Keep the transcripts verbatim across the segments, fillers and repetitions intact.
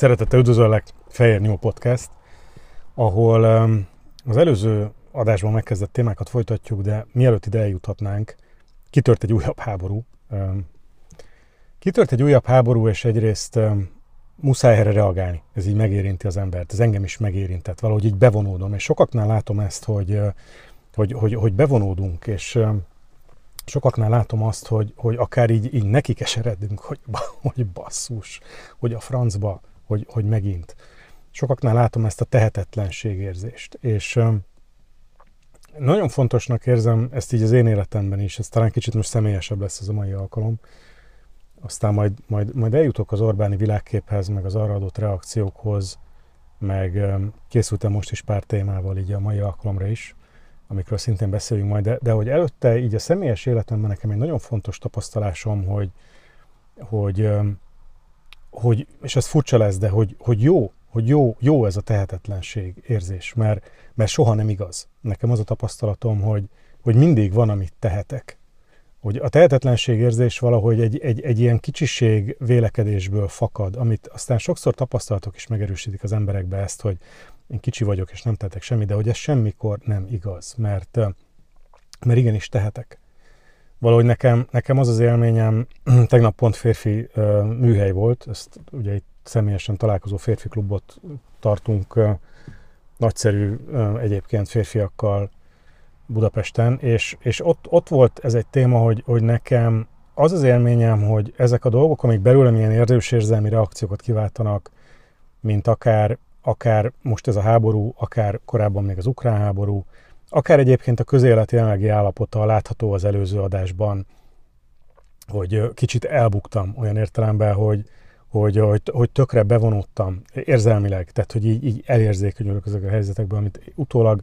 Szeretettel üdvözöllek, Fehér Nyúl Podcast, ahol az előző adásban megkezdett témákat folytatjuk, de mielőtt ide eljuthatnánk, kitört egy újabb háború. Kitört egy újabb háború, és egyrészt muszáj erre reagálni. Ez így megérinti az embert, ez engem is megérintett, valahogy így bevonódom, és sokaknál látom ezt, hogy, hogy, hogy, hogy bevonódunk, és sokaknál látom azt, hogy, hogy akár így, így nekikeseredünk, hogy, hogy basszus, hogy a francba, hogy, hogy megint. Sokaknál látom ezt a tehetetlenségérzést, és nagyon fontosnak érzem ezt így az én életemben is, ez talán kicsit most személyesebb lesz ez a mai alkalom, aztán majd, majd, majd eljutok az Orbáni világképhez, meg az arra adott reakciókhoz, meg készültem most is pár témával így a mai alkalomra is, amikről szintén beszéljünk majd, de, de hogy előtte így a személyes életemben nekem egy nagyon fontos tapasztalásom, hogy, hogy, hogy és ez furcsa lesz, de hogy, hogy jó, hogy jó, jó ez a tehetetlenség érzés, mert, mert soha nem igaz. Nekem az a tapasztalatom, hogy, hogy mindig van, amit tehetek. Hogy a tehetetlenség érzés valahogy egy, egy, egy ilyen kicsiség vélekedésből fakad, amit aztán sokszor tapasztalatok is megerősítik az emberekbe ezt, hogy én kicsi vagyok, és nem tehetek semmit, de hogy ez semmikor nem igaz, mert, mert igenis tehetek. Valahogy nekem, nekem az az élményem, tegnap pont férfi műhely volt, ezt ugye itt személyesen találkozó férfi klubot tartunk, nagyszerű egyébként férfiakkal Budapesten, és, és ott, ott volt ez egy téma, hogy, hogy nekem az az élményem, hogy ezek a dolgok, amik belőlem ilyen érzős érzelmi reakciókat kiváltanak, mint akár akár most ez a háború, akár korábban még az ukrán háború, akár egyébként a közélet jelenlegi állapota látható az előző adásban, hogy kicsit elbuktam olyan értelemben, hogy, hogy, hogy, hogy tökre bevonódtam érzelmileg, tehát hogy így, így elérzékenyülök ezek a helyzetekben, amit utólag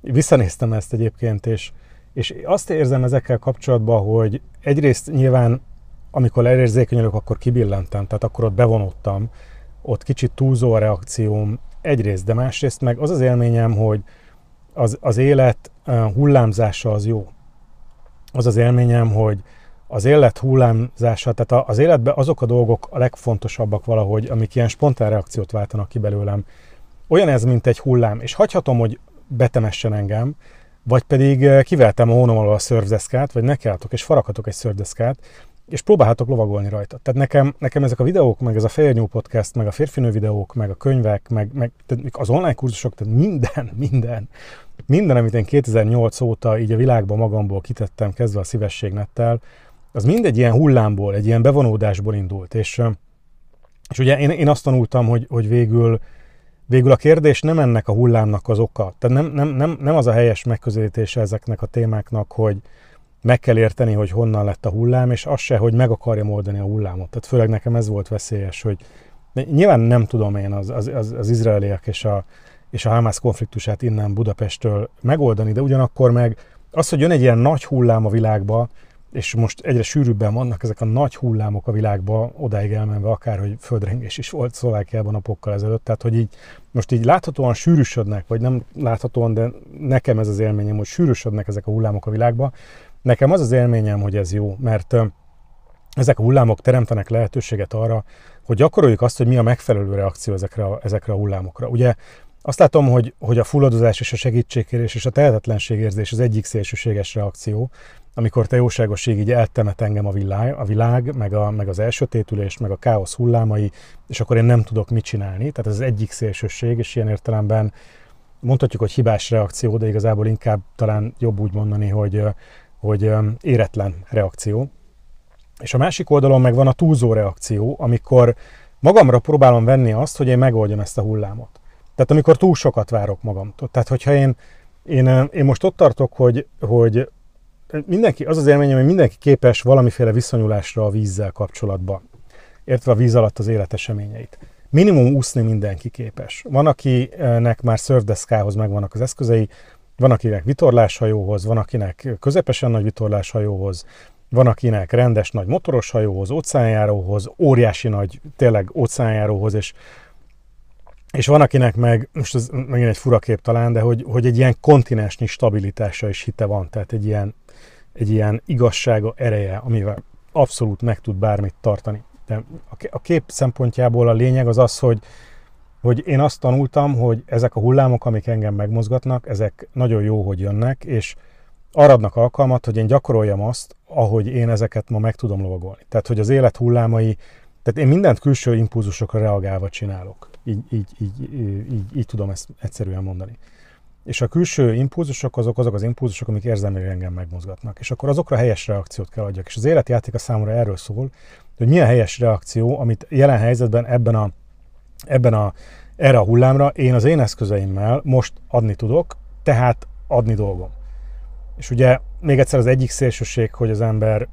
visszanéztem ezt egyébként, és, és azt érzem ezekkel kapcsolatban, hogy egyrészt nyilván, amikor elérzékenyülök, akkor kibillentem, tehát akkor ott bevonódtam, ott kicsit túlzó a reakcióm egyrészt, de másrészt meg az az élményem, hogy az, az élet hullámzása az jó. Az az élményem, hogy az élet hullámzása, tehát az életben azok a dolgok a legfontosabbak valahogy, amik ilyen spontán reakciót váltanak ki belőlem. Olyan ez, mint egy hullám, és hagyhatom, hogy betemessen engem, vagy pedig kiveltem a hónom alól a szörfdeszkát, vagy nekiálltok és faraghatok egy szörfdeszkát, és próbálhatok lovagolni rajta. Tehát nekem, nekem ezek a videók, meg ez a Fehér Nyúl Podcast, meg a férfinő videók, meg a könyvek, meg, meg az online kurzusok, tehát minden, minden, minden, amit én kétezer-nyolc óta így a világban magamból kitettem, kezdve a szívességnettel, az mind egy ilyen hullámból, egy ilyen bevonódásból indult. És, és ugye én, én azt tanultam, hogy, hogy végül, végül a kérdés nem ennek a hullámnak az oka. Tehát nem, nem, nem, nem az a helyes megközelítése ezeknek a témáknak, hogy meg kell érteni, hogy honnan lett a hullám, és az se, hogy meg akarjam oldani a hullámot. Tehát főleg nekem ez volt veszélyes, hogy nyilván nem tudom én az, az, az, az izraeliek és a, és a Hamász konfliktusát innen Budapestről megoldani, de ugyanakkor meg az, hogy jön egy ilyen nagy hullám a világba, és most egyre sűrűbben vannak ezek a nagy hullámok a világba, odáig elmenve akár, hogy földrengés is volt Szlovákiában napokkal ezelőtt, tehát hogy így most így láthatóan sűrűsödnek, vagy nem láthatóan, de nekem ez az élményem, hogy sűrűsödnek ezek a hullámok a világba. Nekem az az élményem, hogy ez jó, mert ezek a hullámok teremtenek lehetőséget arra, hogy gyakoroljuk azt, hogy mi a megfelelő reakció ezekre a, ezekre a hullámokra. Ugye azt látom, hogy, hogy a fulladozás és a segítségkérés és a tehetetlenségérzés az egyik szélsőséges reakció, amikor te jóságosig így eltemet engem a világ, a világ meg, a, meg az elsötétülés, meg a káosz hullámai, és akkor én nem tudok mit csinálni. Tehát ez az egyik szélsőség, és ilyen értelemben mondhatjuk, hogy hibás reakció, de igazából inkább talán jobb úgy mondani, hogy hogy éretlen reakció. És a másik oldalon meg van a túlzó reakció, amikor magamra próbálom venni azt, hogy én megoldjam ezt a hullámot. Tehát amikor túl sokat várok magamtól. Tehát hogyha én, én, én most ott tartok, hogy, hogy mindenki, az az élményem, hogy mindenki képes valamiféle viszonyulásra a vízzel kapcsolatban. Értve a víz alatt az élet eseményeit. Minimum úszni mindenki képes. Van, akinek már szörfdeszkához megvannak az eszközei, van, akinek vitorláshajóhoz, van, akinek közepesen nagy vitorláshajóhoz, van, akinek rendes nagy motoros hajóhoz, óceánjáróhoz, óriási nagy, tényleg óceánjáróhoz, és, és van, akinek meg, most ez megint egy fura kép talán, de hogy, hogy egy ilyen kontinensnyi stabilitása és hite van, tehát egy ilyen, egy ilyen igazsága ereje, amivel abszolút meg tud bármit tartani. De a kép szempontjából a lényeg az az, hogy, hogy én azt tanultam, hogy ezek a hullámok, amik engem megmozgatnak, ezek nagyon jó, hogy jönnek, és arra adnak alkalmat, hogy én gyakoroljam azt, ahogy én ezeket ma meg tudom lovagolni. Tehát, hogy az élet hullámai, tehát én mindent külső impulzusokra reagálva csinálok. Így, így, így, így, így, így tudom ezt egyszerűen mondani. És a külső impulzusok azok azok az impulzusok, amik érzelmileg engem megmozgatnak. És akkor azokra helyes reakciót kell adjak. És az életjáték a számomra erről szól, hogy milyen helyes reakció, amit jelen helyzetben ebben a, ebben a, erre a hullámra én az én eszközeimmel most adni tudok, tehát adni dolgom. És ugye még egyszer az egyik szélsőség, hogy az ember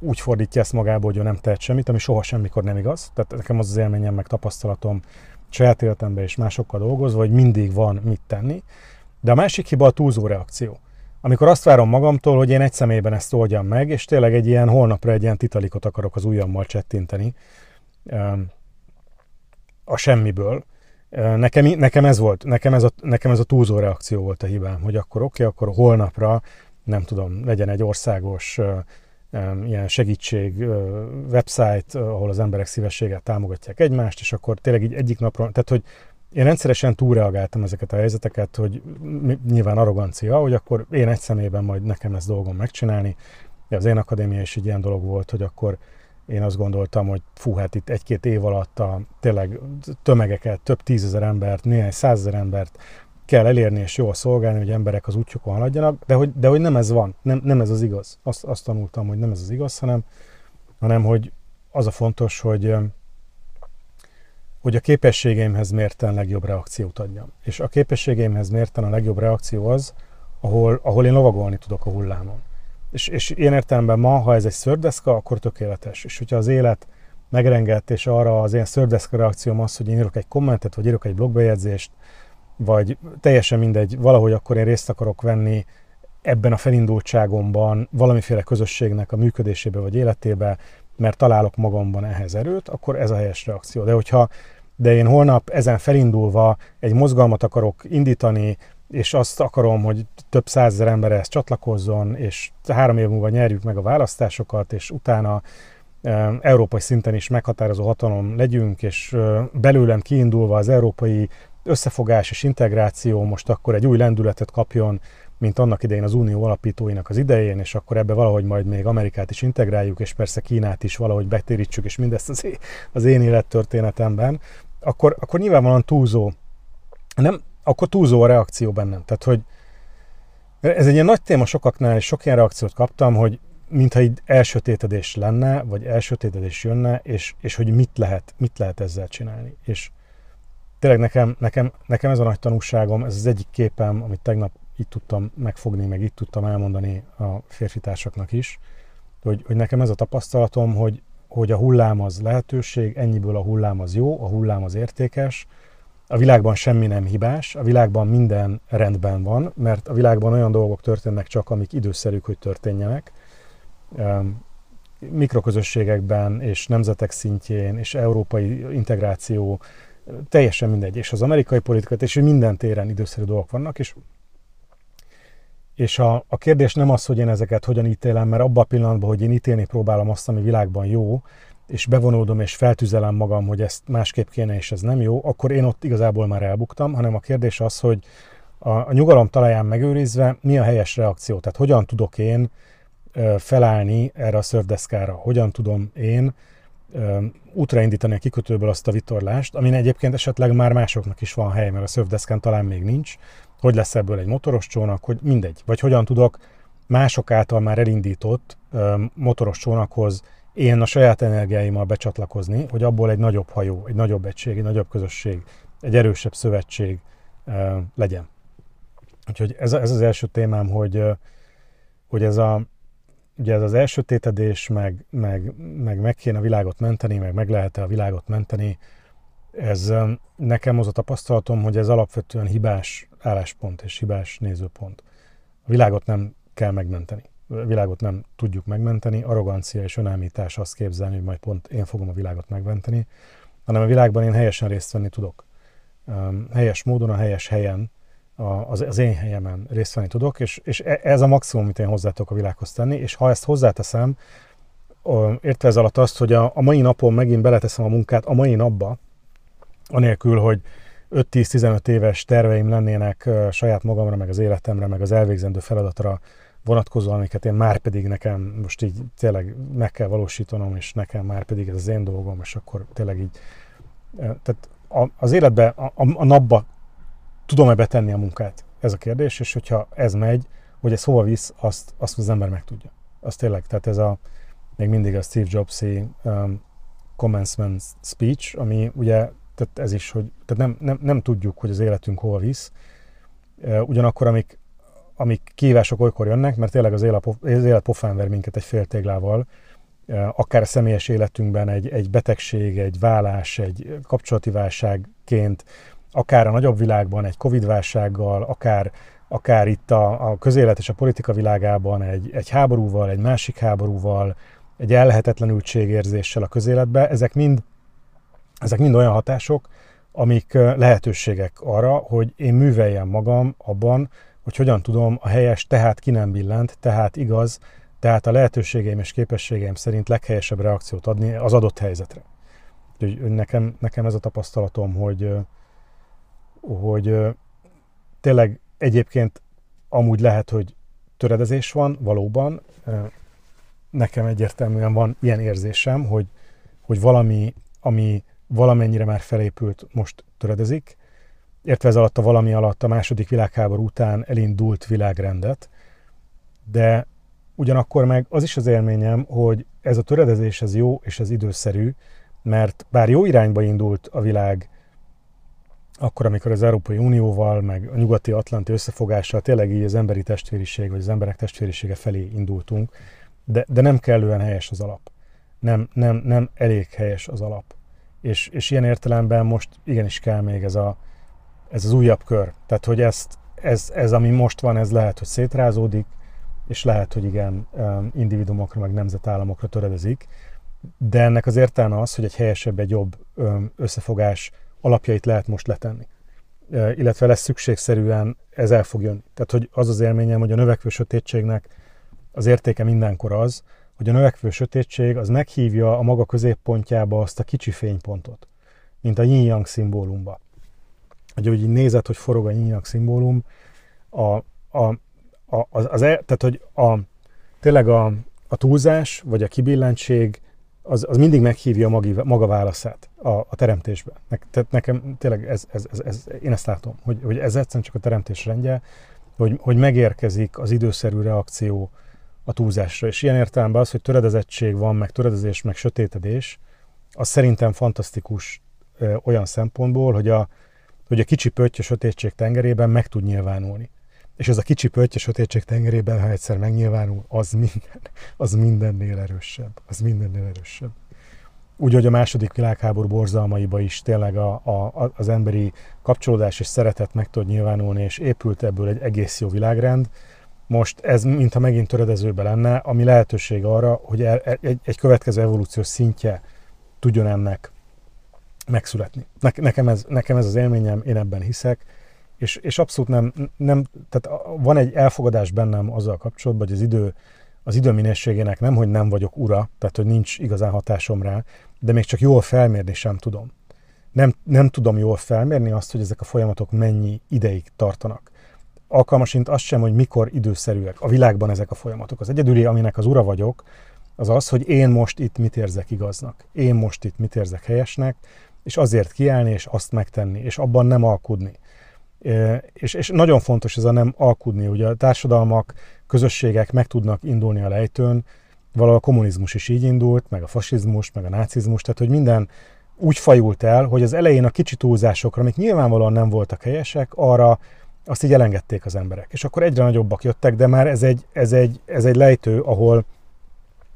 úgy fordítja ezt magából, hogy ő nem tehet semmit, ami soha semmikor nem igaz. Tehát nekem az az élményem, meg tapasztalatom saját életemben és másokkal dolgozva, hogy mindig van mit tenni. De a másik hiba a túlzó reakció. Amikor azt várom magamtól, hogy én egy személyben ezt oldjam meg, és tényleg egy ilyen holnapra egy ilyen titalikot akarok az ujjammal csettinteni a semmiből. Nekem, nekem ez volt, nekem ez, a, nekem ez a túlzó reakció volt a hibám, hogy akkor oké, okay, akkor holnapra, nem tudom, legyen egy országos ilyen segítség website, ahol az emberek szívességgel támogatják egymást, és akkor tényleg így egyik napról, tehát hogy én rendszeresen túlreagáltam ezeket a helyzeteket, hogy nyilván arrogancia, hogy akkor én egy személyben majd nekem ezt dolgom megcsinálni. Az én akadémia is egy ilyen dolog volt, hogy akkor én azt gondoltam, hogy fú, hát itt egy-két év alatt a tényleg tömegeket, több tízezer embert, néhány százezer embert kell elérni és jól szolgálni, hogy emberek az útjukon haladjanak, de hogy, de hogy nem ez van, nem, nem ez az igaz. Azt, azt tanultam, hogy nem ez az igaz, hanem, hanem hogy az a fontos, hogy, hogy a képességeimhez mérten legjobb reakciót adjam. És a képességeimhez mérten a legjobb reakció az, ahol, ahol én lovagolni tudok a hullámon. És, és én értelemben ma, ha ez egy szőrdeszka, akkor tökéletes. És hogyha az élet megrengett, és arra az én szőrdeszka reakcióm az, hogy én írok egy kommentet, vagy írok egy blogbejegyzést, vagy teljesen mindegy, valahogy akkor én részt akarok venni ebben a felindultságomban, valamiféle közösségnek a működésébe vagy életébe, mert találok magamban ehhez erőt, akkor ez a helyes reakció. De hogyha de én holnap ezen felindulva egy mozgalmat akarok indítani, és azt akarom, hogy több százezer ember ehhez csatlakozzon, és három év múlva nyerjük meg a választásokat, és utána e, európai szinten is meghatározó hatalom legyünk, és e, belőlem kiindulva az európai összefogás és integráció most akkor egy új lendületet kapjon, mint annak idején az unió alapítóinak az idején, és akkor ebbe valahogy majd még Amerikát is integráljuk, és persze Kínát is valahogy betérítsük, és mindezt az én, az én élettörténetemben, akkor, akkor nyilvánvalóan túlzó. Nem, akkor túlzó a reakció bennem. Tehát, hogy ez egy ilyen nagy téma sokaknál, és sok ilyen reakciót kaptam, hogy mintha így elsötétedés lenne, vagy elsötétedés jönne, és, és hogy mit lehet, mit lehet ezzel csinálni. És tényleg nekem, nekem, nekem ez a nagy tanúságom, ez az egyik képem, amit tegnap itt tudtam megfogni, meg itt tudtam elmondani a férfitársaknak is, hogy, hogy nekem ez a tapasztalatom, hogy, hogy a hullám az lehetőség, ennyiből a hullám az jó, a hullám az értékes, a világban semmi nem hibás, a világban minden rendben van, mert a világban olyan dolgok történnek csak, amik időszerűk, hogy történjenek. Mikroközösségekben és nemzetek szintjén és európai integráció, teljesen mindegy, és az amerikai politikát, és minden téren időszerű dolgok vannak, és, és a, a kérdés nem az, hogy én ezeket hogyan ítélem, mert abban a pillanatban, hogy én ítélni próbálom azt, ami világban jó, és bevonódom és feltüzelem magam, hogy ezt másképp kéne, és ez nem jó, akkor én ott igazából már elbuktam, hanem a kérdés az, hogy a, a nyugalom talaján megőrizve mi a helyes reakció, tehát hogyan tudok én ö, felállni erre a szörfdeszkára, hogyan tudom én ö, útra indítani a kikötőből azt a vitorlást, amin egyébként esetleg már másoknak is van hely, mert a szörfdeszkán talán még nincs, hogy lesz ebből egy motoros csónak, hogy mindegy, vagy hogyan tudok mások által már elindított ö, motoros csónakhoz én a saját energiáimmal becsatlakozni, hogy abból egy nagyobb hajó, egy nagyobb egység, egy nagyobb közösség, egy erősebb szövetség uh, legyen. Úgyhogy ez, ez az első témám, hogy, hogy ez, a, ugye ez az elsötétedés, meg, meg, meg meg kéne a világot menteni, meg meg lehet-e a világot menteni. Ez nekem az a tapasztalatom, hogy ez alapvetően hibás álláspont és hibás nézőpont. A világot nem kell megmenteni. A világot nem tudjuk megmenteni, arrogancia és önállítás azt képzelni, hogy majd pont én fogom a világot megmenteni, hanem a világban én helyesen részt venni tudok. Helyes módon, a helyes helyen, az én helyemen részt venni tudok, és ez a maximum, amit én hozzá tudok a világhoz tenni, és ha ezt hozzáteszem, értve ez alatt azt, hogy a mai napon megint beleteszem a munkát a mai napba, anélkül, hogy öt-tíz-tizenöt éves terveim lennének saját magamra, meg az életemre, meg az elvégzendő feladatra vonatkozóan, amiket én már pedig nekem most így tényleg meg kell valósítanom, és nekem már pedig ez az én dolgom, és akkor tényleg így, tehát az életbe, a, a napba tudom-e betenni a munkát? Ez a kérdés, és hogyha ez megy, hogy ez hova visz, azt, azt az ember megtudja. Az tényleg, tehát ez a, még mindig a Steve Jobs-i um, commencement speech, ami ugye, tehát ez is, hogy tehát nem, nem, nem tudjuk, hogy az életünk hova visz. Ugyanakkor, amik, amik kihívások olykor jönnek, mert tényleg az élet, az élet pofán ver minket egy féltéglával, akár a személyes életünkben egy, egy betegség, egy válás, egy kapcsolati válságként, akár a nagyobb világban egy Covid-válsággal, akár, akár itt a, a közélet és a politika világában egy, egy háborúval, egy másik háborúval, egy ellehetetlenültségérzéssel a közéletben, ezek mind Ezek mind olyan hatások, amik lehetőségek arra, hogy én műveljem magam abban, hogy hogyan tudom a helyes, tehát ki nem billent, tehát igaz, tehát a lehetőségeim és képességeim szerint leghelyesebb reakciót adni az adott helyzetre. Úgyhogy nekem, nekem ez a tapasztalatom, hogy, hogy tényleg egyébként amúgy lehet, hogy töredezés van valóban. Nekem egyértelműen van ilyen érzésem, hogy, hogy valami, ami valamennyire már felépült, most töredezik. Értve ez alatt a valami alatt a második világháború után elindult világrendet, de ugyanakkor meg az is az élményem, hogy ez a töredezés ez jó és ez időszerű, mert bár jó irányba indult a világ, akkor, amikor az Európai Unióval, meg a nyugati atlanti összefogással tényleg így az emberi testvériség, vagy az emberek testvérisége felé indultunk, de, de nem kellően helyes az alap. Nem, nem, nem elég helyes az alap. És, és ilyen értelemben most igenis kell még ez, a, ez az újabb kör. Tehát, hogy ezt, ez, ez, ami most van, ez lehet, hogy szétrázódik, és lehet, hogy igen, individumokra, meg nemzetállamokra töredezik, de ennek az értelme az, hogy egy helyesebb, egy jobb összefogás alapjait lehet most letenni. Illetve lesz szükségszerűen, ez el fog jönni. Tehát, hogy az az élményem, hogy a növekvő sötétségnek az értéke mindenkor az, hogy a növekvő sötétség az meghívja a maga középpontjába azt a kicsi fénypontot, mint a yin-yang szimbólumba. Ugye, hogy így nézed, hogy forog a yin-yang szimbólum, a, a, a, az, az, tehát, hogy a, tényleg a, a túlzás, vagy a kibillentség, az, az mindig meghívja a magi, maga válaszát a, a teremtésbe. Ne, tehát nekem tényleg, ez, ez, ez, ez, én ezt látom, hogy, hogy ez egyszerűen csak a teremtés rendje, hogy, hogy megérkezik az időszerű reakció a túlzásra. És ilyen értelemben az, hogy töredezettség van, meg töredezés, meg sötétedés, az szerintem fantasztikus ö, olyan szempontból, hogy a, hogy a kicsi pötty a sötétség tengerében meg tud nyilvánulni. És ez a kicsi pötty a sötétség tengerében, ha egyszer megnyilvánul, az, minden, az mindennél erősebb. Az mindennél erősebb. Úgy, hogy a második világháború borzalmaiba is tényleg a, a, az emberi kapcsolódás és szeretet meg tud nyilvánulni, és épült ebből egy egész jó világrend. Most ez mintha megint töredezőben lenne, ami lehetőség arra, hogy egy, egy következő evolúciós szintje tudjon ennek megszületni. Ne, nekem, ez, nekem ez az élményem, én ebben hiszek, és, és abszolút nem, nem, tehát van egy elfogadás bennem azzal kapcsolatban, hogy az idő, az idő minőségének nem, hogy nem vagyok ura, tehát hogy nincs igazán hatásom rá, de még csak jól felmérni sem tudom. Nem, nem tudom jól felmérni azt, hogy ezek a folyamatok mennyi ideig tartanak. Alkalmasint az sem, hogy mikor időszerűek. A világban ezek a folyamatok. Az egyedüli, aminek az ura vagyok, az az, hogy én most itt mit érzek igaznak. Én most itt mit érzek helyesnek, és azért kiállni, és azt megtenni, és abban nem alkudni. És, és nagyon fontos ez a nem alkudni. Ugye a társadalmak, közösségek meg tudnak indulni a lejtőn, valahol a kommunizmus is így indult, meg a fasizmus, meg a nácizmus, tehát hogy minden úgy fajult el, hogy az elején a kicsi túlzásokra, amik nyilvánvalóan nem voltak helyesek, arra azt így elengedték az emberek. És akkor egyre nagyobbak jöttek, de már ez egy, ez egy, ez egy lejtő, ahol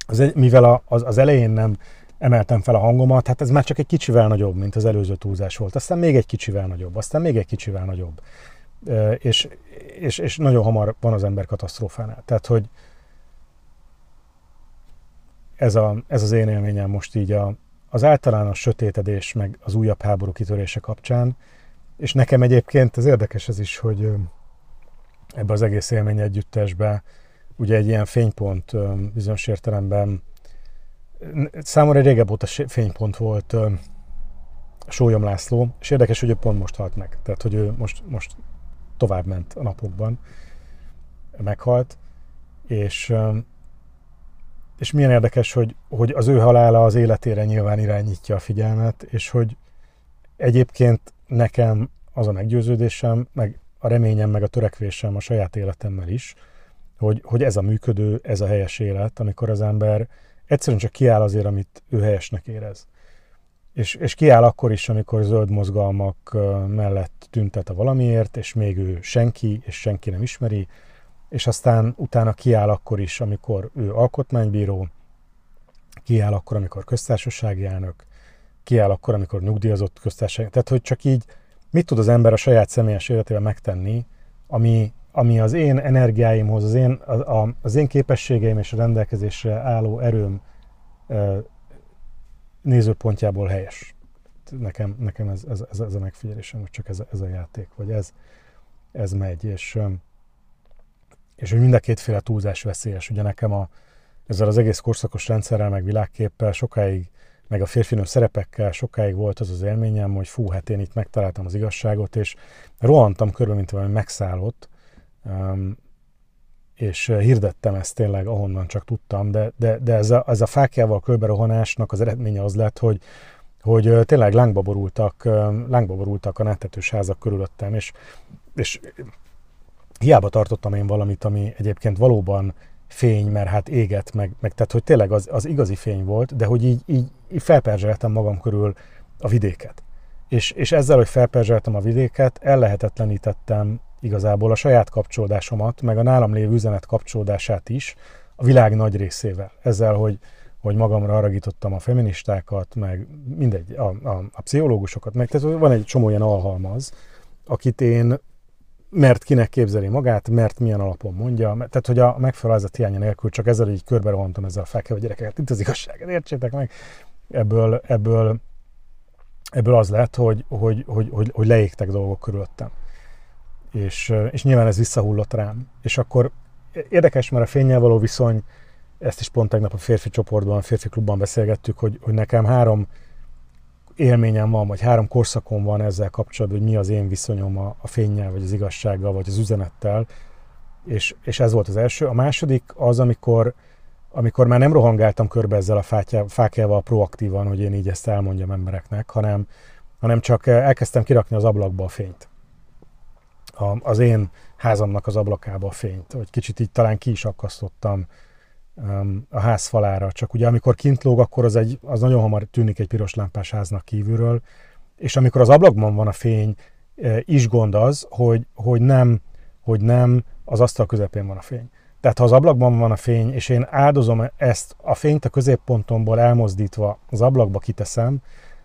az egy, mivel a, az, az elején nem emeltem fel a hangomat, hát ez már csak egy kicsivel nagyobb, mint az előző túlzás volt. Aztán még egy kicsivel nagyobb, aztán még egy kicsivel nagyobb. E, és, és, és nagyon hamar van az ember katasztrófánál. Tehát, hogy ez, a, ez az én élményem most így a, az általános sötétedés, meg az újabb háború kitörése kapcsán. És nekem egyébként ez érdekes ez is, hogy ebbe az egész élmény együttesbe ugye egy ilyen fénypont bizonyos értelemben Számomra régebb óta fénypont volt Sólyom László, és érdekes, hogy ő pont most halt meg. Tehát, hogy ő most, most tovább ment a napokban, meghalt, és, és milyen érdekes, hogy, hogy az ő halála az életére nyilván irányítja a figyelmet, és hogy egyébként nekem az a meggyőződésem, meg a reményem, meg a törekvésem a saját életemmel is, hogy, hogy ez a működő, ez a helyes élet, amikor az ember egyszerűen csak kiáll azért, amit ő helyesnek érez. És, és kiáll akkor is, amikor zöld mozgalmak mellett tüntet a valamiért, és még ő senki, és senki nem ismeri, és aztán utána kiáll akkor is, amikor ő alkotmánybíró, kiáll akkor, amikor köztársasági elnök, kiáll akkor, amikor nyugdíjazott köztársaság. Tehát, hogy csak így mit tud az ember a saját személyes életében megtenni, ami, ami az én energiáimhoz, az én, a, a, az én képességeim és a rendelkezésre álló erőm e, nézőpontjából helyes. Nekem, nekem ez, ez, ez, ez a megfigyelésem, hogy csak ez, ez a játék, vagy ez, ez megy. És, és hogy mind a kétféle túlzás veszélyes. Ugye nekem a, ezzel az egész korszakos rendszerrel, meg világképpel sokáig, meg a férfinő szerepekkel sokáig volt az az élményem, hogy fú, hát én itt megtaláltam az igazságot, és rohantam körül, mint valami megszállott, és hirdettem ezt tényleg, ahonnan csak tudtam, de, de, de ez, a, ez a fákjával körberohanásnak az eredménye az lett, hogy, hogy tényleg lángba borultak, lángba borultak a náttetős házak körülöttem, és, és hiába tartottam én valamit, ami egyébként valóban fény, mert hát éget, meg, meg tehát, hogy tényleg az, az igazi fény volt, de hogy így, így, így felperzseltem magam körül a vidéket. És, és ezzel, hogy felperzseltem a vidéket, ellehetetlenítettem igazából a saját kapcsolódásomat, meg a nálam lévő üzenet kapcsolódását is a világ nagy részével. Ezzel, hogy, hogy magamra haragítottam a feministákat, meg mindegy, a, a, a pszichológusokat, meg tehát van egy csomó ilyen alhalmaz, akit én mert kinek képzeli magát, mert milyen alapon mondja, tehát hogy a megfelelő alázat hiánya nélkül csak ezzel így körbe rohantam ezzel a fákjával, hogy gyerekeket, itt az igazság, értsétek meg. Ebből, ebből, ebből az lett, hogy, hogy, hogy, hogy, hogy leégtek dolgok körülöttem. És, és nyilván ez visszahullott rám. És akkor érdekes, mert a fénnyel való viszony, ezt is pont tegnap a férfi csoportban, a férfi klubban beszélgettük, hogy, hogy nekem három élményem van, vagy három korszakom van ezzel kapcsolatban, hogy mi az én viszonyom a, a fénnyel, vagy az igazsággal, vagy az üzenettel. És, és ez volt az első. A második az, amikor, amikor már nem rohangáltam körbe ezzel a fátyá, fákjával proaktívan, hogy én így ezt elmondjam embereknek, hanem, hanem csak elkezdtem kirakni az ablakba a fényt. A, az én házamnak az ablakába a fényt, hogy kicsit így talán ki is akasztottam um, a ház falára, csak ugye amikor kint lóg, akkor az, egy, az nagyon hamar tűnik egy piros lámpás háznak kívülről, és amikor az ablakban van a fény, e, is gond az, hogy, hogy, nem, hogy nem az asztal közepén van a fény. Tehát ha az ablakban van a fény, és én áldozom ezt a fényt a középpontomból elmozdítva az ablakba kiteszem,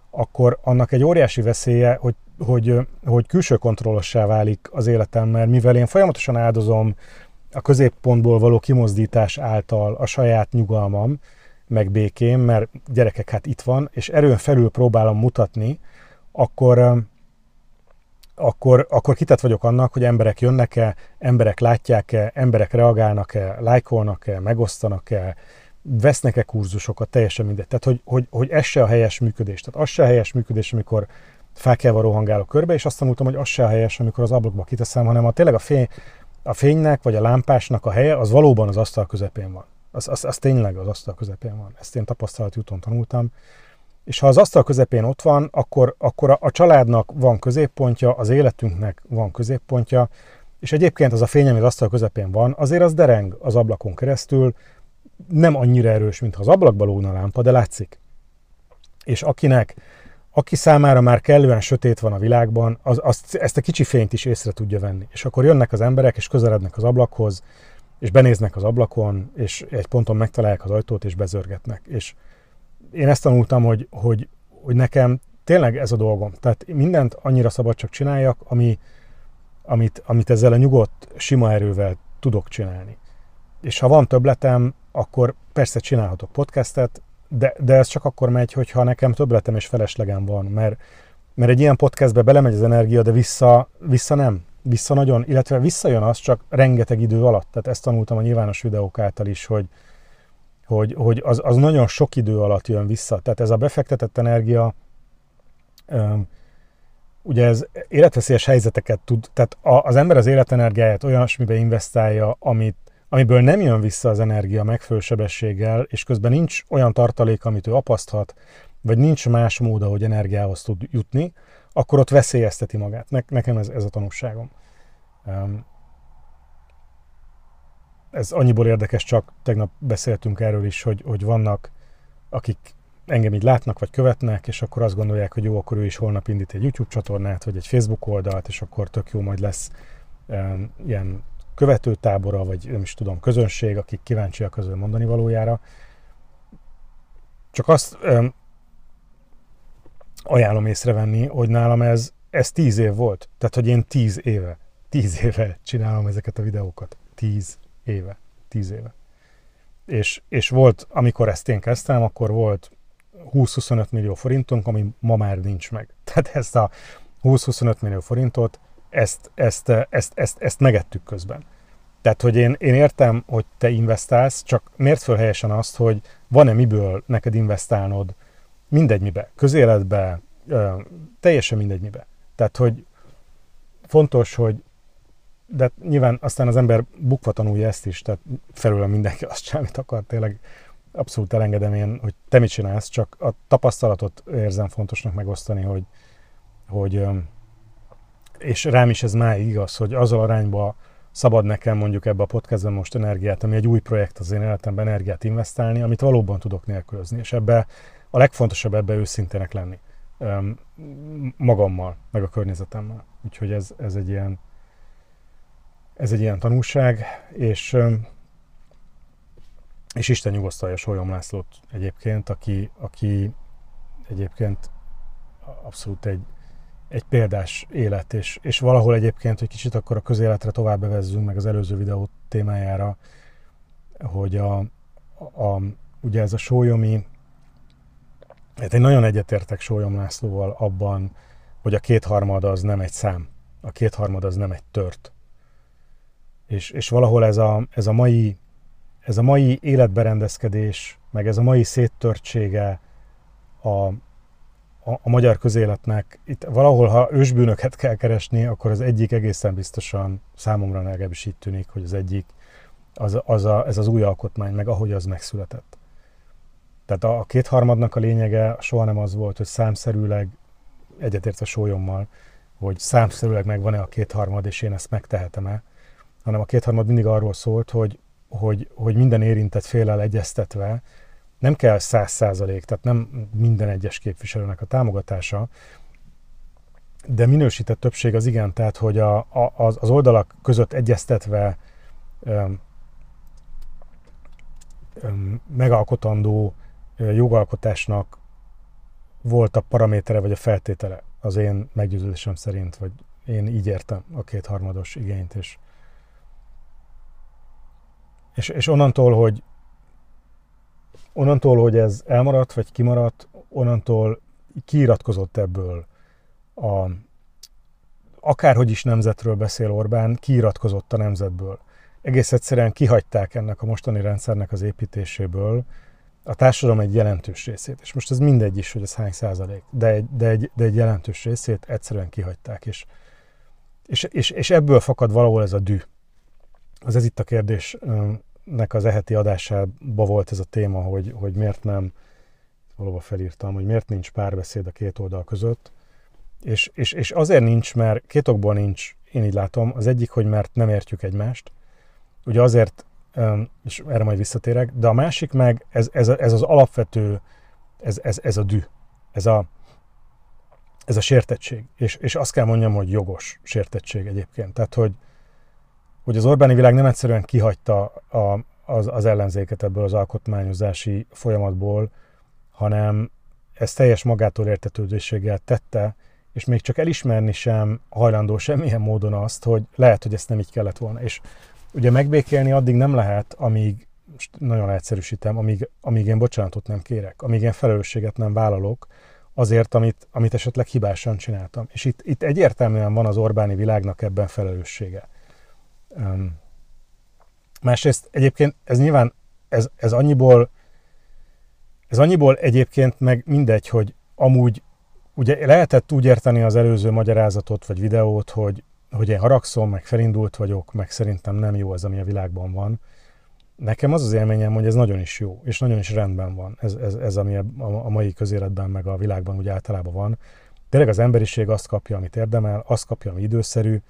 akkor annak egy óriási veszélye, hogy Hogy, hogy külső kontrollossá válik az életem, mert mivel én folyamatosan áldozom a középpontból való kimozdítás által a saját nyugalmam, meg békém, mert gyerekek, hát itt van, és erőn felül próbálom mutatni, akkor, akkor, akkor kitett vagyok annak, hogy emberek jönnek-e, emberek látják-e, emberek reagálnak-e, lájkolnak-e, megosztanak-e, vesznek-e kurzusokat, teljesen mindegy. Tehát, hogy, hogy, hogy ez se a helyes működés. Tehát az se a helyes működés, amikor fákjával rohangálok körbe, és azt tanultam, hogy az se a helyes, amikor az ablakba kiteszem, hanem a, tényleg a, fény, a fénynek, vagy a lámpásnak a helye, az valóban az asztal közepén van. Az, az, az tényleg az asztal közepén van. Ezt én tapasztalati úton tanultam. És ha az asztal közepén ott van, akkor, akkor a, a családnak van középpontja, az életünknek van középpontja, és egyébként az a fény, ami az asztal közepén van, azért az dereng az ablakon keresztül, nem annyira erős, mintha az ablakba lógna a lámpa, de látszik. És akinek Aki számára már kellően sötét van a világban, az, az, ezt a kicsi fényt is észre tudja venni. És akkor jönnek az emberek, és közelednek az ablakhoz, és benéznek az ablakon, és egy ponton megtalálják az ajtót, és bezörgetnek. És én ezt tanultam, hogy, hogy, hogy nekem tényleg ez a dolgom. Tehát mindent annyira szabad csak csináljak, ami, amit, amit ezzel a nyugodt, sima erővel tudok csinálni. És ha van többletem, akkor persze csinálhatok podcastet, De, de ez csak akkor megy, hogyha nekem többletem és feleslegem van, mert, mert egy ilyen podcastbe belemegy az energia, de vissza, vissza nem, vissza nagyon, illetve visszajön az csak rengeteg idő alatt. Tehát ezt tanultam a nyilvános videók által is, hogy, hogy, hogy az, az nagyon sok idő alatt jön vissza. Tehát ez a befektetett energia, ugye ez életveszélyes helyzeteket tud, tehát az ember az életenergiáját olyasmibe investálja, amit, amiből nem jön vissza az energia megfelelő sebességgel, és közben nincs olyan tartalék, amit ő apaszthat, vagy nincs más mód, ahogy energiához tud jutni, akkor ott veszélyezteti magát. Ne, nekem ez, ez a tanúságom. Ez annyiból érdekes, csak tegnap beszéltünk erről is, hogy, hogy vannak, akik engem így látnak, vagy követnek, és akkor azt gondolják, hogy jó, akkor ő is holnap indít egy YouTube csatornát, vagy egy Facebook oldalt, és akkor tök jó, majd lesz um, ilyen követőtábora, vagy nem is tudom, közönség, akik kíváncsiak az ő mondani valójára. Csak azt um, ajánlom észrevenni, hogy nálam ez, ez tíz év volt. Tehát, hogy én tíz éve, tíz éve csinálom ezeket a videókat. Tíz éve, tíz éve. És, és volt, amikor ezt én kezdtem, akkor volt húsz-huszonöt millió forintunk, ami ma már nincs meg. Tehát ezt a húsz-huszonöt millió forintot, ezt, ezt, ezt, ezt, ezt megettük közben. Tehát, hogy én, én értem, hogy te investálsz, csak mért föl helyesen azt, hogy van-e miből neked investálnod, mindegy mibe, közéletbe, teljesen mindegy mibe. Tehát, hogy fontos, hogy de nyilván aztán az ember bukva tanulja ezt is, tehát felőlem mindenki azt csinál, amit akar, tényleg abszolút elengedem én, hogy te mit csinálsz, csak a tapasztalatot érzem fontosnak megosztani, hogy, hogy és rám is ez máig igaz, hogy azzal arányban szabad nekem mondjuk ebbe a podcastben most energiát, ami egy új projekt az én életemben, energiát investálni, amit valóban tudok nélkülözni, és ebbe a legfontosabb ebbe őszintének lenni magammal, meg a környezetemmel. Úgyhogy ez, ez egy ilyen Ez egy ilyen tanulság, és, és Isten nyugosztalja Sólyom Lászlót egyébként, aki, aki egyébként abszolút egy, egy példás élet, és, és valahol egyébként, hogy kicsit akkor a közéletre tovább bevezzünk meg az előző videó témájára, hogy a, a, ugye ez a sólyomi, hát én nagyon egyetértek Sólyom Lászlóval abban, hogy a kétharmad az nem egy szám, a kétharmad az nem egy tört. És, és valahol ez a, ez, a mai, ez a mai életberendezkedés, meg ez a mai széttörtsége a, a, a magyar közéletnek, itt valahol, ha ősbűnöket kell keresni, akkor az egyik egészen biztosan, számomra legalábbis így tűnik, hogy az egyik, az, az a, ez az új alkotmány, meg ahogy az megszületett. Tehát a, a kétharmadnak a lényege soha nem az volt, hogy számszerűleg, egyetértve Sólyommal, hogy számszerűleg megvan-e a kétharmad, és én ezt megtehetem-e, hanem a kétharmad mindig arról szólt, hogy, hogy, hogy minden érintett féllel egyeztetve nem kell száz százalék, tehát nem minden egyes képviselőnek a támogatása, de minősített többség az igen, tehát hogy a, a, az oldalak között egyeztetve öm, öm, megalkotandó jogalkotásnak volt a paramétere vagy a feltétele, az én meggyőződésem szerint, vagy én így értem a kétharmados igényt is. És, és onnantól, hogy, onnantól, hogy ez elmaradt, vagy kimaradt, onnantól kiiratkozott ebből a, akárhogy is nemzetről beszél Orbán, kiiratkozott a nemzetből. Egész egyszerűen kihagyták ennek a mostani rendszernek az építéséből a társadalom egy jelentős részét. És most ez mindegy is, hogy ez hány százalék, de egy, de egy, de egy jelentős részét egyszerűen kihagyták. És, és, és, és ebből fakad valahol ez a düh. Az ez itt a kérdésnek az eheti adásában volt ez a téma, hogy, hogy miért nem, valóban felírtam, hogy miért nincs párbeszéd a két oldal között, és, és, és azért nincs, mert két okból nincs, én így látom, az egyik, hogy mert nem értjük egymást, ugye azért, és erre majd visszatérek, de a másik meg, ez, ez, ez az alapvető, ez, ez, ez a düh, ez a, ez a sértettség, és, és azt kell mondjam, hogy jogos sértettség egyébként, tehát, hogy hogy az Orbáni világ nem egyszerűen kihagyta a, az, az ellenzéket ebből az alkotmányozási folyamatból, hanem ez teljes magától értetődőséggel tette, és még csak elismerni sem hajlandó semmilyen módon azt, hogy lehet, hogy ezt nem így kellett volna. És ugye megbékélni addig nem lehet, amíg, most nagyon leegyszerűsítem, amíg, amíg én bocsánatot nem kérek, amíg én felelősséget nem vállalok azért, amit, amit esetleg hibásan csináltam. És itt, itt egyértelműen van az Orbáni világnak ebben felelőssége. Um, másrészt egyébként ez nyilván, ez, ez annyiból Ez annyiból egyébként meg mindegy, hogy amúgy ugye lehetett úgy érteni az előző magyarázatot vagy videót, hogy, hogy én haragszom, meg felindult vagyok, meg szerintem nem jó az, ami a világban van. Nekem az az élményem, hogy ez nagyon is jó, és nagyon is rendben van. Ez, ez, ez ami a mai közéletben, meg a világban úgy általában van. Tényleg az emberiség azt kapja, amit érdemel, azt kapja, ami időszerű,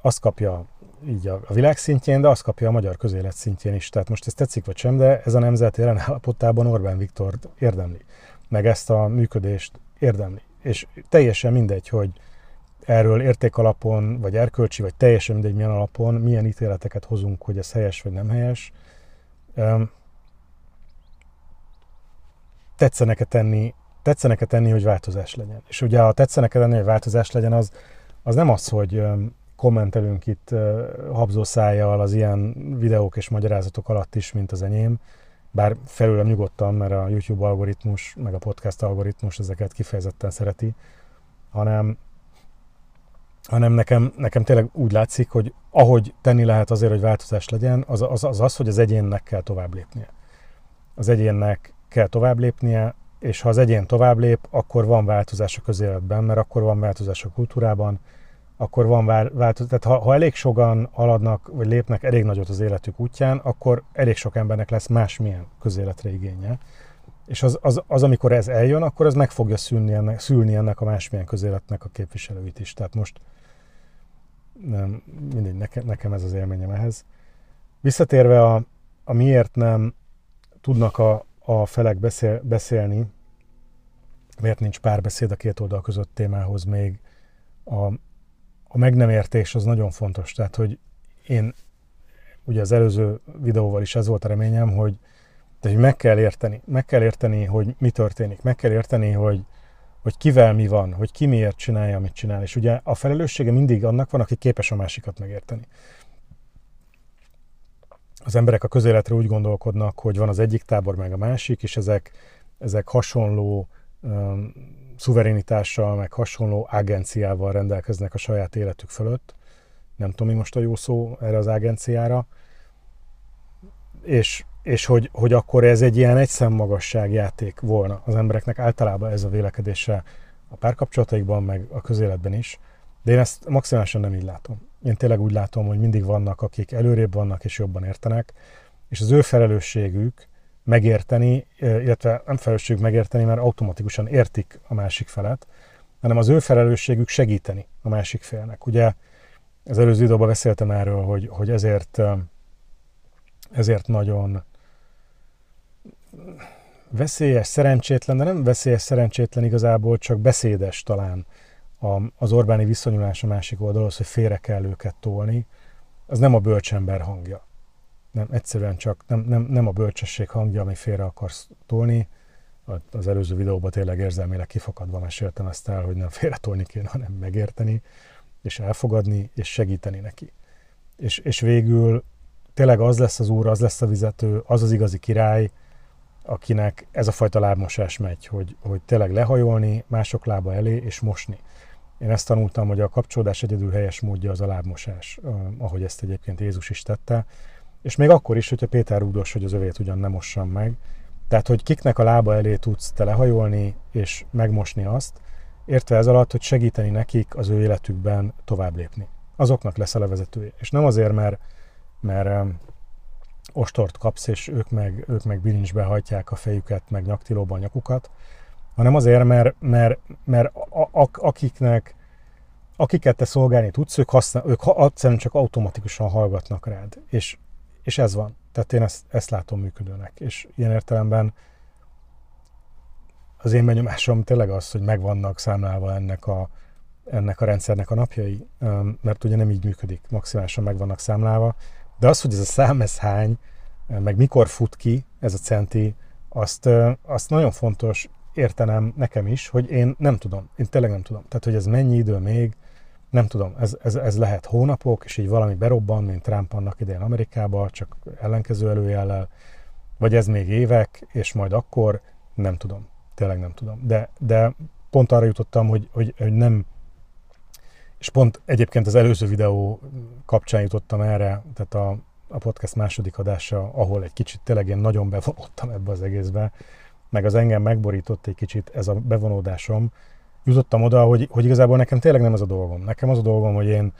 azt kapja így a világ szintjén, de azt kapja a magyar közélet szintjén is. Tehát most ez tetszik vagy sem, de ez a nemzet jelen állapotában Orbán Viktort érdemli, meg ezt a működést érdemli. És teljesen mindegy, hogy erről értékalapon, vagy erkölcsi, vagy teljesen mindegy milyen alapon, milyen ítéleteket hozunk, hogy ez helyes vagy nem helyes. Tetszenek-e tenni, tetszenek-e tenni, hogy változás legyen? És ugye a tetszenek-e tenni, hogy változás legyen, az, az nem az, hogy kommentelünk itt habzószájjal az ilyen videók és magyarázatok alatt is, mint az enyém. Bár felőlem nyugodtan, mert a YouTube algoritmus, meg a podcast algoritmus ezeket kifejezetten szereti, hanem, hanem nekem, nekem tényleg úgy látszik, hogy ahogy tenni lehet azért, hogy változás legyen, az az, az az, hogy az egyénnek kell tovább lépnie. Az egyénnek kell tovább lépnie, és ha az egyén tovább lép, akkor van változás a közéletben, mert akkor van változás a kultúrában, akkor van változás. Tehát ha, ha elég sokan haladnak, vagy lépnek elég nagyot az életük útján, akkor elég sok embernek lesz másmilyen közéletre igénye. És az, az, az amikor ez eljön, akkor az meg fogja szülni ennek, szülni ennek a másmilyen közéletnek a képviselőit is. Tehát most nem, mindegy, nekem, nekem ez az élményem ehhez. Visszatérve a, a miért nem tudnak a, a felek beszél, beszélni, miért nincs párbeszéd a két oldal között témához még, a A meg nem értés az nagyon fontos, tehát hogy én ugye az előző videóval is ez volt a reményem, hogy, hogy meg kell érteni, meg kell érteni, hogy mi történik, meg kell érteni, hogy, hogy kivel mi van, hogy ki miért csinálja, amit csinál, és ugye a felelőssége mindig annak van, aki képes a másikat megérteni. Az emberek a közéletre úgy gondolkodnak, hogy van az egyik tábor, meg a másik, és ezek, ezek hasonló um, szuverenitással, meg hasonló agenciával rendelkeznek a saját életük fölött. Nem tudom, mi most a jó szó erre az agenciára. És, és hogy, hogy akkor ez egy ilyen egyszemmagasság játék volna. Az embereknek általában ez a vélekedése a párkapcsolataikban, meg a közéletben is. De én ezt maximálisan nem így látom. Én tényleg úgy látom, hogy mindig vannak, akik előrébb vannak és jobban értenek, és az ő felelősségük megérteni, illetve nem felelősségük megérteni, mert automatikusan értik a másik felet, hanem az ő felelősségük segíteni a másik félnek. Ugye az előző videóban beszéltem erről, hogy, hogy ezért, ezért nagyon veszélyes, szerencsétlen, de nem veszélyes, szerencsétlen igazából, csak beszédes talán az Orbáni viszonyulás a másik oldalhoz, hogy félre kell őket tolni. Az nem a bölcsember hangja. Nem, egyszerűen csak nem, nem, nem a bölcsesség hangja, ami félre akarsz tolni. Az előző videóban tényleg érzelmileg kifakadva meséltem ezt el, hogy nem félretolni kéne, hanem megérteni, és elfogadni, és segíteni neki. És, és végül tényleg az lesz az úr, az lesz a vezető, az az igazi király, akinek ez a fajta lábmosás megy, hogy, hogy tényleg lehajolni, mások lába elé, és mosni. Én ezt tanultam, hogy a kapcsolódás egyedül helyes módja az a lábmosás, ahogy ezt egyébként Jézus is tette. És még akkor is, hogyha Péter rúgdos, hogy az övét ugyan nem mossam meg. Tehát, hogy kiknek a lába elé tudsz telehajolni és megmosni azt, értve ez alatt, hogy segíteni nekik az ő életükben tovább lépni. Azoknak leszel a vezetője. És nem azért, mert, mert ostort kapsz, és ők meg, ők meg bilincsbe hajtják a fejüket, meg nyaktilóban nyakukat, hanem azért, mert, mert, mert a, a, akiknek... akiket te szolgálni tudsz, ők, használ, ők egyszerűen csak automatikusan hallgatnak rád. És És ez van. Tehát én ezt, ezt látom működőnek. És ilyen értelemben az én benyomásom tényleg az, hogy megvannak számlálva ennek a, ennek a rendszernek a napjai, mert ugye nem így működik, maximálisan megvannak számlálva. De az, hogy ez a szám, ez hány, meg mikor fut ki ez a centi, azt, azt nagyon fontos értenem nekem is, hogy én nem tudom. Én tényleg nem tudom. Tehát, hogy ez mennyi idő még, nem tudom, ez, ez, ez lehet hónapok, és így valami berobban, mint Trump annak idején Amerikában, csak ellenkező előjellel, vagy ez még évek, és majd akkor, nem tudom, tényleg nem tudom. De, de pont arra jutottam, hogy, hogy, hogy nem, és pont egyébként az előző videó kapcsán jutottam erre, tehát a, a podcast második adása, ahol egy kicsit tényleg én nagyon bevonultam ebbe az egészbe, meg az engem megborított egy kicsit ez a bevonódásom, jutottam oda, hogy, hogy igazából nekem tényleg nem ez a dolgom. Nekem az a dolgom, hogy én